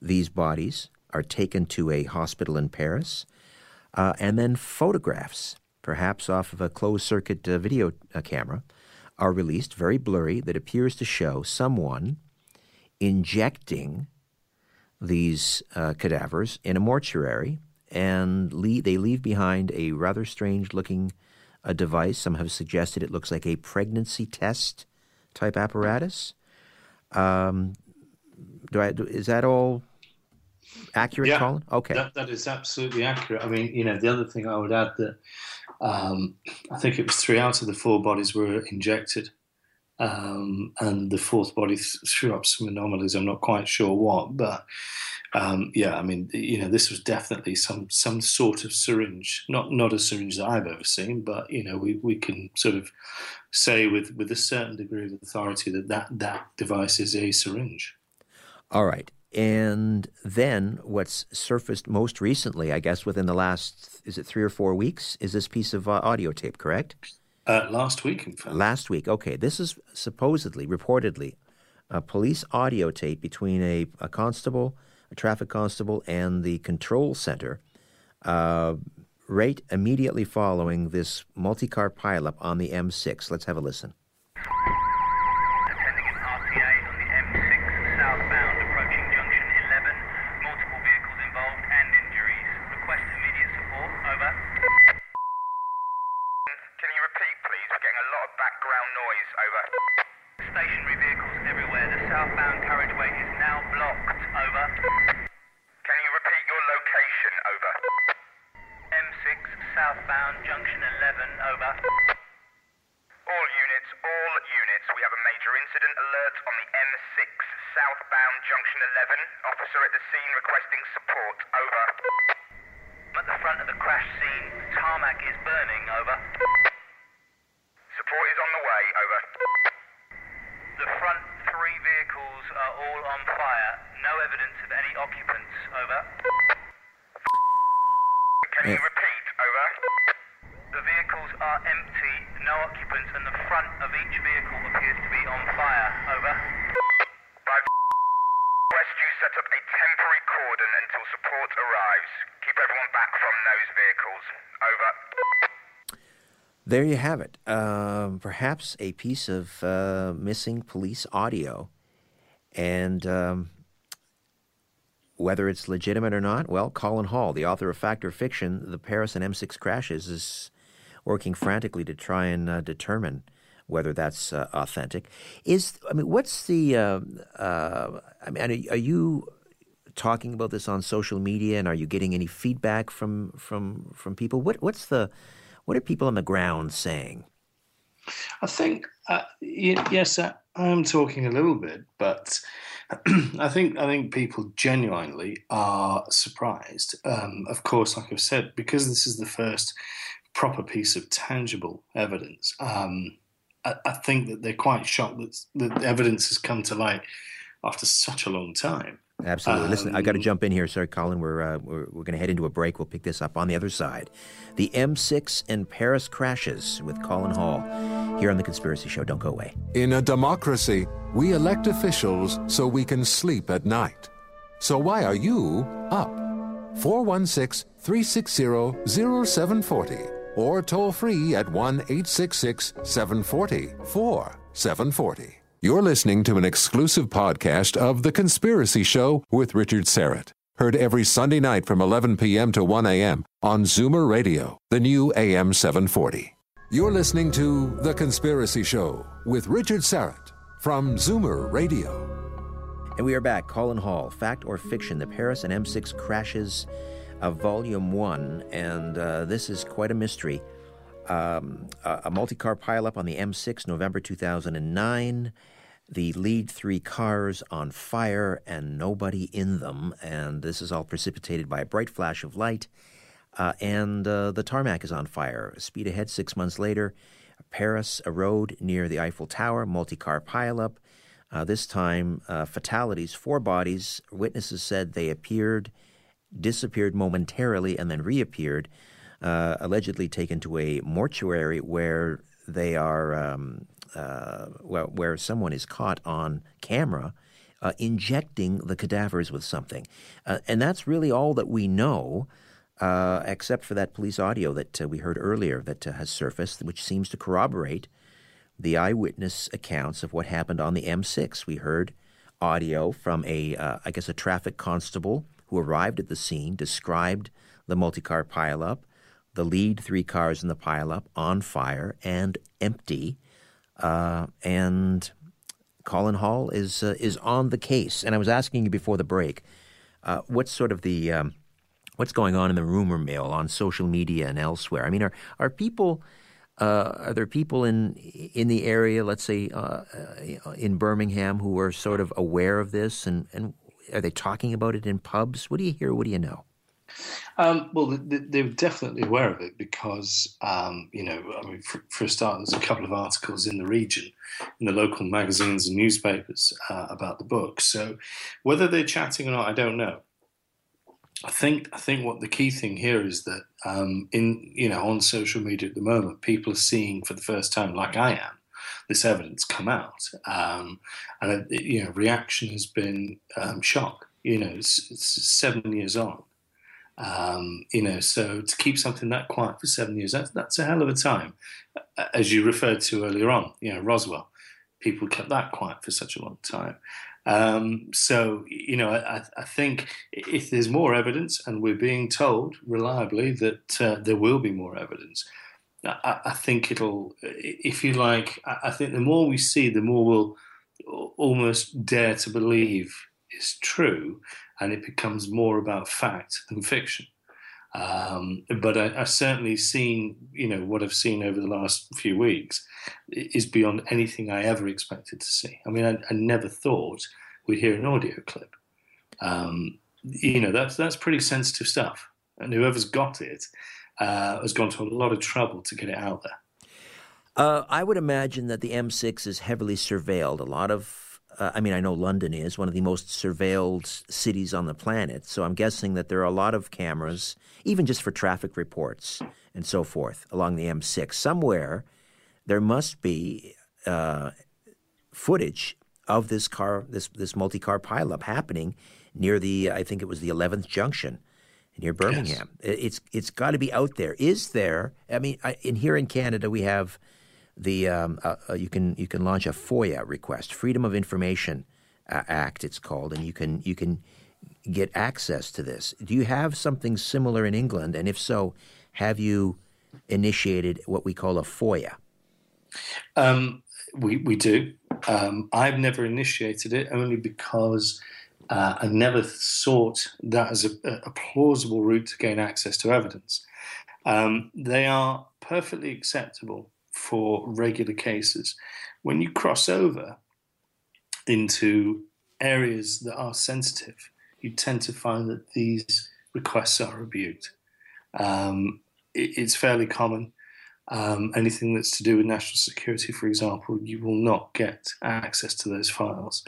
These bodies are taken to a hospital in Paris, and then photographs, perhaps off of a closed-circuit video camera, are released, very blurry, that appears to show someone injecting these cadavers in a mortuary, and they leave behind a rather strange-looking device. Some have suggested it looks like a pregnancy test-type apparatus. Is that all accurate, yeah, Colin? Okay. That is absolutely accurate. I mean, you know, the other thing I would add that I think it was 3 out of the 4 bodies were injected, and the fourth body threw up some anomalies. I'm not quite sure what, but yeah, I mean, you know, this was definitely some sort of syringe, not a syringe that I've ever seen, but you know, we can sort of say with a certain degree of authority that device is a syringe. All right. And then what's surfaced most recently, I guess, within the last, is it 3 or 4 weeks, is this piece of audio tape, correct? Last week, in fact. Last week, okay. This is supposedly, reportedly, a police audio tape between a constable, a traffic constable, and the control center right immediately following this multi-car pileup on the M6. Let's have a listen. There you have it. Perhaps a piece of missing police audio. And whether it's legitimate or not, well, Colin Hall, the author of Fact or Fiction, The Paris and M6 Crashes, is working frantically to try and determine whether that's authentic. Are you talking about this on social media, and are you getting any feedback from people? What are people on the ground saying? I think, yes, I am talking a little bit, but I think people genuinely are surprised. Of course, like I've said, because this is the first proper piece of tangible evidence, I think that they're quite shocked that evidence has come to light after such a long time. Absolutely. Listen, I got to jump in here. Sorry, Colin, we're going to head into a break. We'll pick this up on the other side. The M6 and Paris Crashes with Colin Hall here on The Conspiracy Show. Don't go away. In a democracy, we elect officials so we can sleep at night. So why are you up? 416-360-0740 or toll free at 1-866-740-4740. You're listening to an exclusive podcast of The Conspiracy Show with Richard Syrett. Heard every Sunday night from 11 p.m. to 1 a.m. on Zoomer Radio, the new AM 740. You're listening to The Conspiracy Show with Richard Syrett from Zoomer Radio. And we are back. Colin Hall, Fact or Fiction, The Paris and M6 Crashes of Volume 1. And this is quite a mystery. A multi-car pileup on the M6, November 2009. The lead 3 cars on fire and nobody in them. And this is all precipitated by a bright flash of light. And the tarmac is on fire. Speed ahead 6 months later. Paris, a road near the Eiffel Tower, multi-car pileup. This time, fatalities, 4 bodies. Witnesses said they appeared, disappeared momentarily, and then reappeared. Allegedly taken to a mortuary where they are, where someone is caught on camera injecting the cadavers with something, and that's really all that we know, except for that police audio that we heard earlier that has surfaced, which seems to corroborate the eyewitness accounts of what happened on the M6. We heard audio from a traffic constable who arrived at the scene, described the multi-car pileup. The lead 3 cars in the pileup on fire and empty, and Colin Hall is on the case. And I was asking you before the break, what's sort of the what's going on in the rumor mill on social media and elsewhere? I mean, are people are there people in the area, let's say in Birmingham, who are sort of aware of this, and are they talking about it in pubs? What do you hear? What do you know? Well, they're definitely aware of it because, you know, I mean, for a start, there's a couple of articles in the region, in the local magazines and newspapers about the book. So whether they're chatting or not, I don't know. I think what the key thing here is that in you know on social media at the moment, people are seeing for the first time, like I am, this evidence come out, and you know reaction has been shock. You know, it's 7 years on. You know, so to keep something that quiet for 7 years, that's a hell of a time. As you referred to earlier on, you know, Roswell, people kept that quiet for such a long time. So, you know, I think if there's more evidence, and we're being told reliably that there will be more evidence, I think it'll, if you like, I think the more we see, the more we'll almost dare to believe is true, and it becomes more about fact than fiction. But I've certainly seen, you know, what I've seen over the last few weeks is beyond anything I ever expected to see. I mean, I never thought we'd hear an audio clip. You know, that's pretty sensitive stuff, and whoever's got it has gone to a lot of trouble to get it out there. I would imagine that the M6 is heavily surveilled. A lot of I mean, I know London is one of the most surveilled cities on the planet, so I'm guessing that there are a lot of cameras, even just for traffic reports and so forth, along the M6. Somewhere there must be footage of this car, this multi-car pileup happening near the, I think it was the 11th Junction near Birmingham. Yes. It's got to be out there. Is there? I mean, in here in Canada we have the you can launch a FOIA request, Freedom of Information Act, it's called, and you can get access to this. Do you have something similar in England? And if so, have you initiated what we call a FOIA? We do. I've never initiated it only because I never sought that as a plausible route to gain access to evidence. They are perfectly acceptable for regular cases. When you cross over into areas that are sensitive, you tend to find that these requests are rebuked. It's fairly common. Anything that's to do with national security, for example, you will not get access to those files.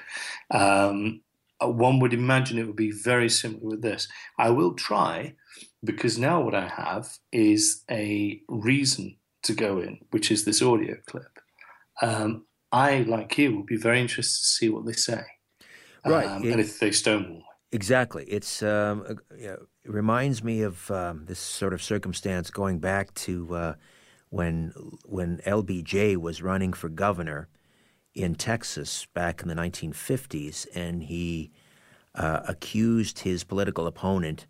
One would imagine it would be very similar with this. I will try, because now what I have is a reason to go in, which is this audio clip. I, like you, will be very interested to see what they say, right? And if they stonewall. Exactly. It's it reminds me of this sort of circumstance going back to when LBJ was running for governor in Texas back in the 1950s, and he accused his political opponent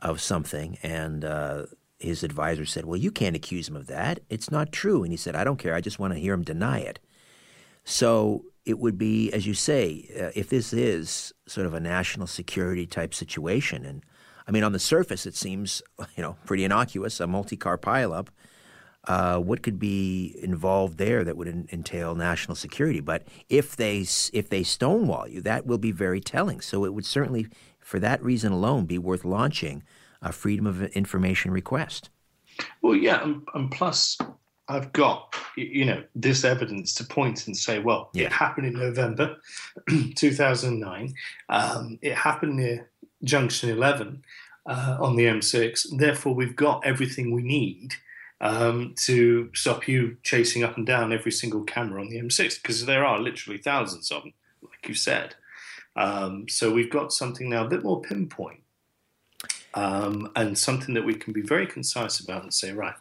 of something, and his advisor said, well, you can't accuse him of that. It's not true. And he said, I don't care. I just want to hear him deny it. So it would be, as you say, if this is sort of a national security type situation, and I mean, on the surface, it seems, you know, pretty innocuous, a multi-car pileup. What could be involved there that would entail national security? But if they stonewall you, that will be very telling. So it would certainly, for that reason alone, be worth launching a Freedom of Information request. Well, yeah, and plus I've got, you know, this evidence to point and say, well, yeah, it happened in November 2009. It happened near Junction 11 on the M6. Therefore, we've got everything we need to stop you chasing up and down every single camera on the M6, because there are literally thousands of them, like you said. So we've got something now a bit more pinpoint. And something that we can be very concise about and say, right,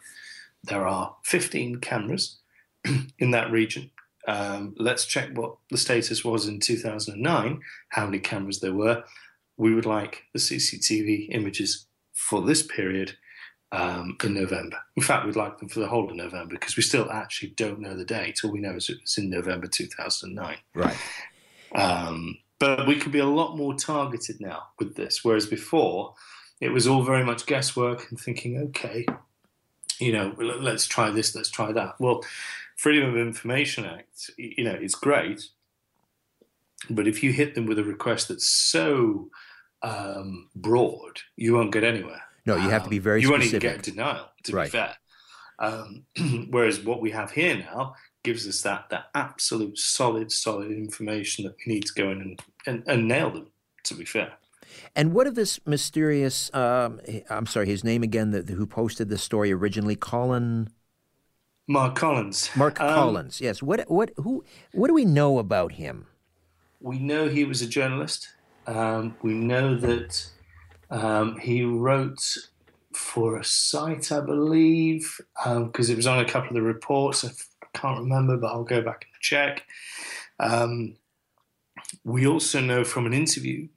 there are 15 cameras in that region. Let's check what the status was in 2009, how many cameras there were. We would like the CCTV images for this period in November. In fact, we'd like them for the whole of November, because we still actually don't know the date. All we know is it was in November 2009. Right. But we can be a lot more targeted now with this, whereas before it was all very much guesswork and thinking, okay, you know, let's try this, let's try that. Well, Freedom of Information Act, you know, is great, but if you hit them with a request that's so broad, you won't get anywhere. No, you have to be very specific. You won't even get denial, to be fair. Whereas what we have here now gives us that absolute solid information that we need to go in and nail them, to be fair. And what of this mysterious, I'm sorry, his name again, who posted the story originally, Mark Collins. Mark Collins, yes. What do we know about him? We know he was a journalist. We know that he wrote for a site, I believe, because it was on a couple of the reports. I can't remember, but I'll go back and check. We also know from an interview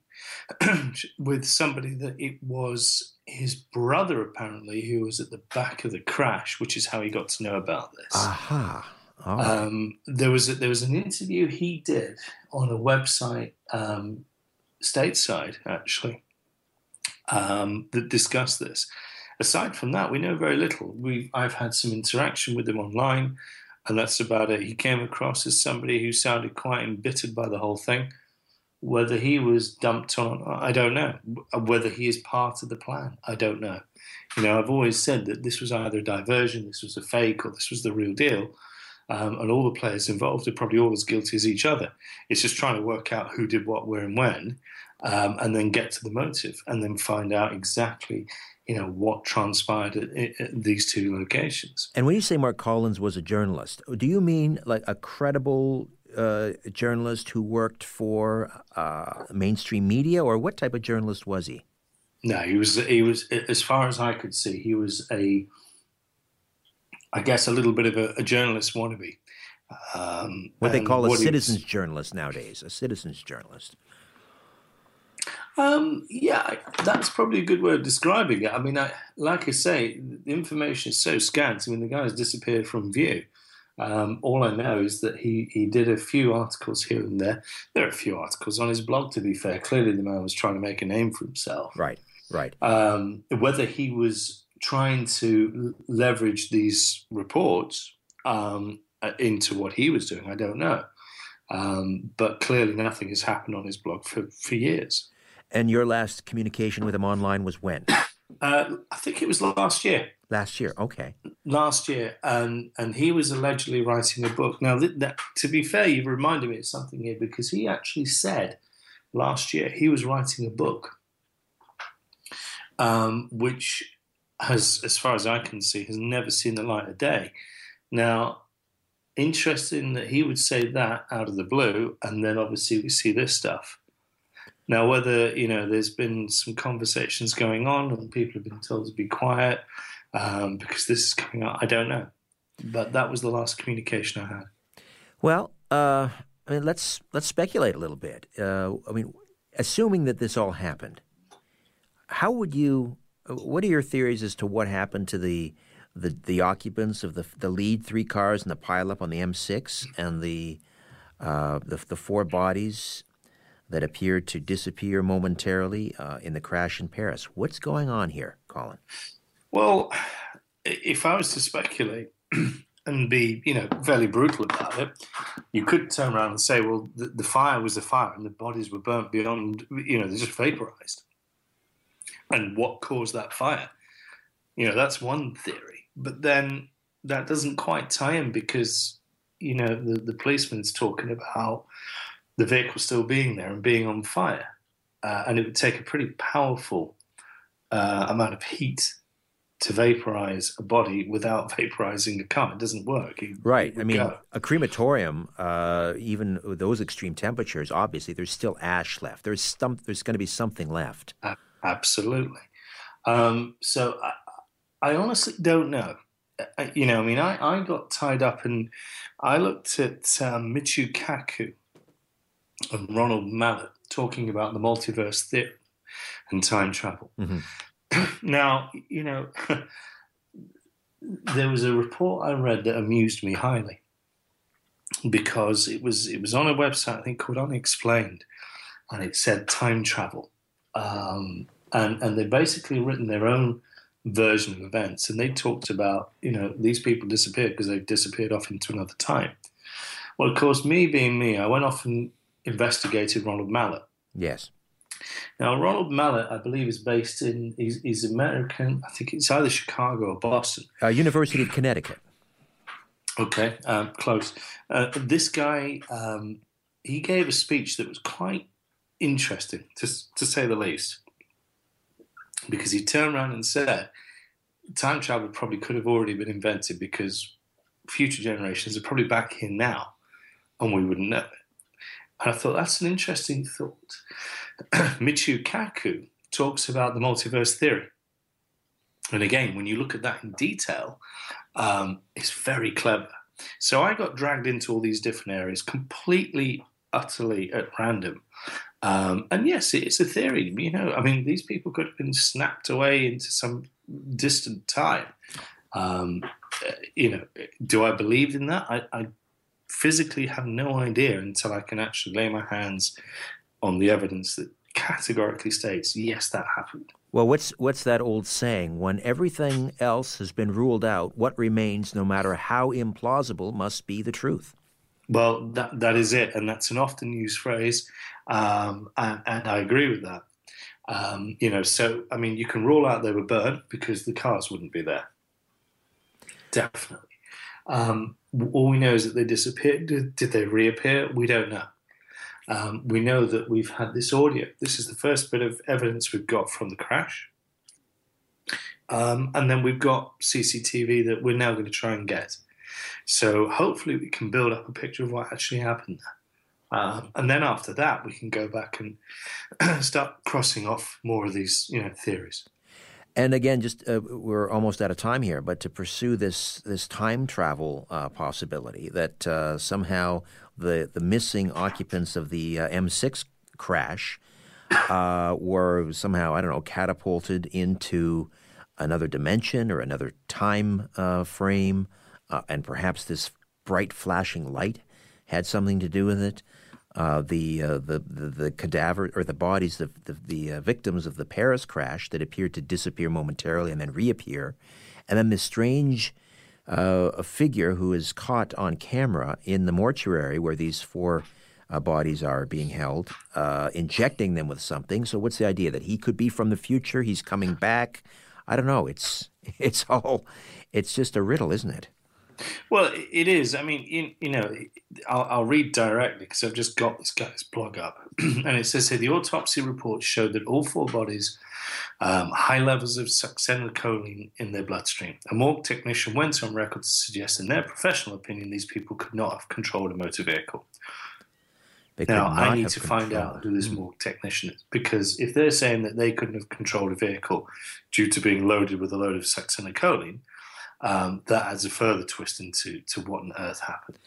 with somebody that it was his brother, apparently, who was at the back of the crash, which is how he got to know about this. Aha. All right. There was an interview he did on a website, stateside, actually, that discussed this. Aside from that, we know very little. I've had some interaction with him online, and that's about it. He came across as somebody who sounded quite embittered by the whole thing. Whether he was dumped on, I don't know. Whether he is part of the plan, I don't know. You know, I've always said that this was either a diversion, this was a fake, or this was the real deal. And all the players involved are probably all as guilty as each other. It's just trying to work out who did what, where, and when, and then get to the motive, and then find out exactly, you know, what transpired at these two locations. And when you say Mark Collins was a journalist, do you mean like a credible journalist who worked for mainstream media, or what type of journalist was he? No, he was. As far as I could see, he was I guess a little bit of a journalist wannabe. What they call a citizen's journalist nowadays, a citizen's journalist. Yeah, that's probably a good way of describing it. I mean, like I say, the information is so scant. I mean, the guy's disappeared from view. All I know is that he did a few articles here and there. There are a few articles on his blog, to be fair. Clearly the man was trying to make a name for himself. Right. Whether he was trying to leverage these reports into what he was doing, I don't know. But clearly nothing has happened on his blog for years. And your last communication with him online was when? I think it was last year. Last year, okay. Last year, and he was allegedly writing a book. Now, to be fair, you've reminded me of something here, because he actually said last year he was writing a book, which has, as far as I can see, has never seen the light of day. Now, interesting that he would say that out of the blue, and then obviously we see this stuff. Now, whether, you know, there's been some conversations going on and people have been told to be quiet because this is coming out, I don't know. But that was the last communication I had. Well, I mean, let's speculate a little bit. I mean, assuming that this all happened, what are your theories as to what happened to the occupants of the lead three cars and the pileup on the M6 and the four bodies that appeared to disappear momentarily in the crash in Paris? What's going on here, Colin? Well, if I was to speculate and be, you know, fairly brutal about it, you could turn around and say, well, the fire was a fire and the bodies were burnt beyond, you know, they just vaporized. And what caused that fire? You know, that's one theory. But then that doesn't quite tie in because, you know, the policeman's talking about the vehicle still being there and being on fire. And it would take a pretty powerful amount of heat to vaporize a body without vaporizing a car. It doesn't work. Right. I mean, a crematorium, even with those extreme temperatures, obviously, there's still ash left. There's going to be something left. Absolutely. So I honestly don't know. You know, I mean, I got tied up and I looked at Michio Kaku and Ronald Mallet talking about the multiverse theory and time travel. Mm-hmm. Now, you know, there was a report I read that amused me highly because it was on a website, I think, called Unexplained, and it said time travel. And they've basically written their own version of events. And they talked about, you know, these people disappeared because they've disappeared off into another time. Well, of course, me being me, I went off and investigated Ronald Mallet. Yes. Now, Ronald Mallet, I believe, is based in, he's American, I think it's either Chicago or Boston. University of Connecticut. Okay, close. This guy, he gave a speech that was quite interesting, to say the least, because he turned around and said time travel probably could have already been invented because future generations are probably back here now and we wouldn't know it. And I thought, that's an interesting thought. Michio Kaku talks about the multiverse theory. And again, when you look at that in detail, it's very clever. So I got dragged into all these different areas completely, utterly at random. And yes, it's a theory. You know, I mean, these people could have been snapped away into some distant time. You know, do I believe in that? I physically have no idea until I can actually lay my hands on the evidence that categorically states, yes, that happened. Well, what's that old saying? When everything else has been ruled out, what remains, no matter how implausible, must be the truth. Well, that is it, and that's an often used phrase, and I agree with that. You know, so, I mean, you can rule out they were burned because the cars wouldn't be there. Definitely. All we know is that they disappeared. Did they reappear? We don't know. We know that we've had this audio. This is the first bit of evidence we've got from the crash. And then we've got CCTV that we're now going to try and get. So hopefully we can build up a picture of what actually happened there. And then after that, we can go back and start crossing off more of these, you know, theories. And again, just we're almost out of time here, but to pursue this time travel possibility that somehow the missing occupants of the M6 crash were somehow, I don't know, catapulted into another dimension or another time frame, and perhaps this bright flashing light had something to do with it. The cadaver or the bodies of the victims of the Paris crash that appeared to disappear momentarily and then reappear, and then this strange figure who is caught on camera in the mortuary where these four bodies are being held, injecting them with something. So what's the idea? That he could be from the future? He's coming back? I don't know. It's just a riddle, isn't it? Well, it is. I mean, you know, I'll read directly because I've just got this guy's blog up. And it says here, the autopsy report showed that all four bodies, high levels of succinylcholine in their bloodstream. A morgue technician went on record to suggest, in their professional opinion, these people could not have controlled a motor vehicle. Now, I need to find out who this morgue technician is, because if they're saying that they couldn't have controlled a vehicle due to being loaded with a load of succinylcholine, that adds a further twist into what on earth happened.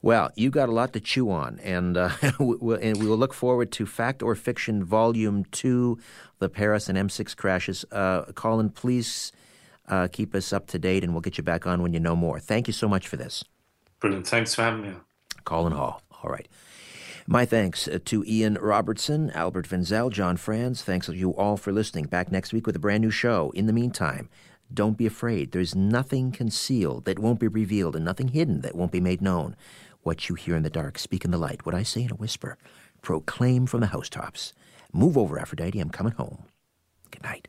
Well, you got a lot to chew on, and we will look forward to Fact or Fiction Volume 2, the Paris and M6 crashes. Colin, please keep us up to date, and we'll get you back on when you know more. Thank you so much for this. Brilliant. Thanks for having me on. Colin Hall. All right. My thanks to Ian Robertson, Albert Venzel, John Franz. Thanks to you all for listening. Back next week with a brand new show. In the meantime, don't be afraid. There's nothing concealed that won't be revealed and nothing hidden that won't be made known. What you hear in the dark, speak in the light. What I say in a whisper, proclaim from the housetops. Move over, Aphrodite. I'm coming home. Good night.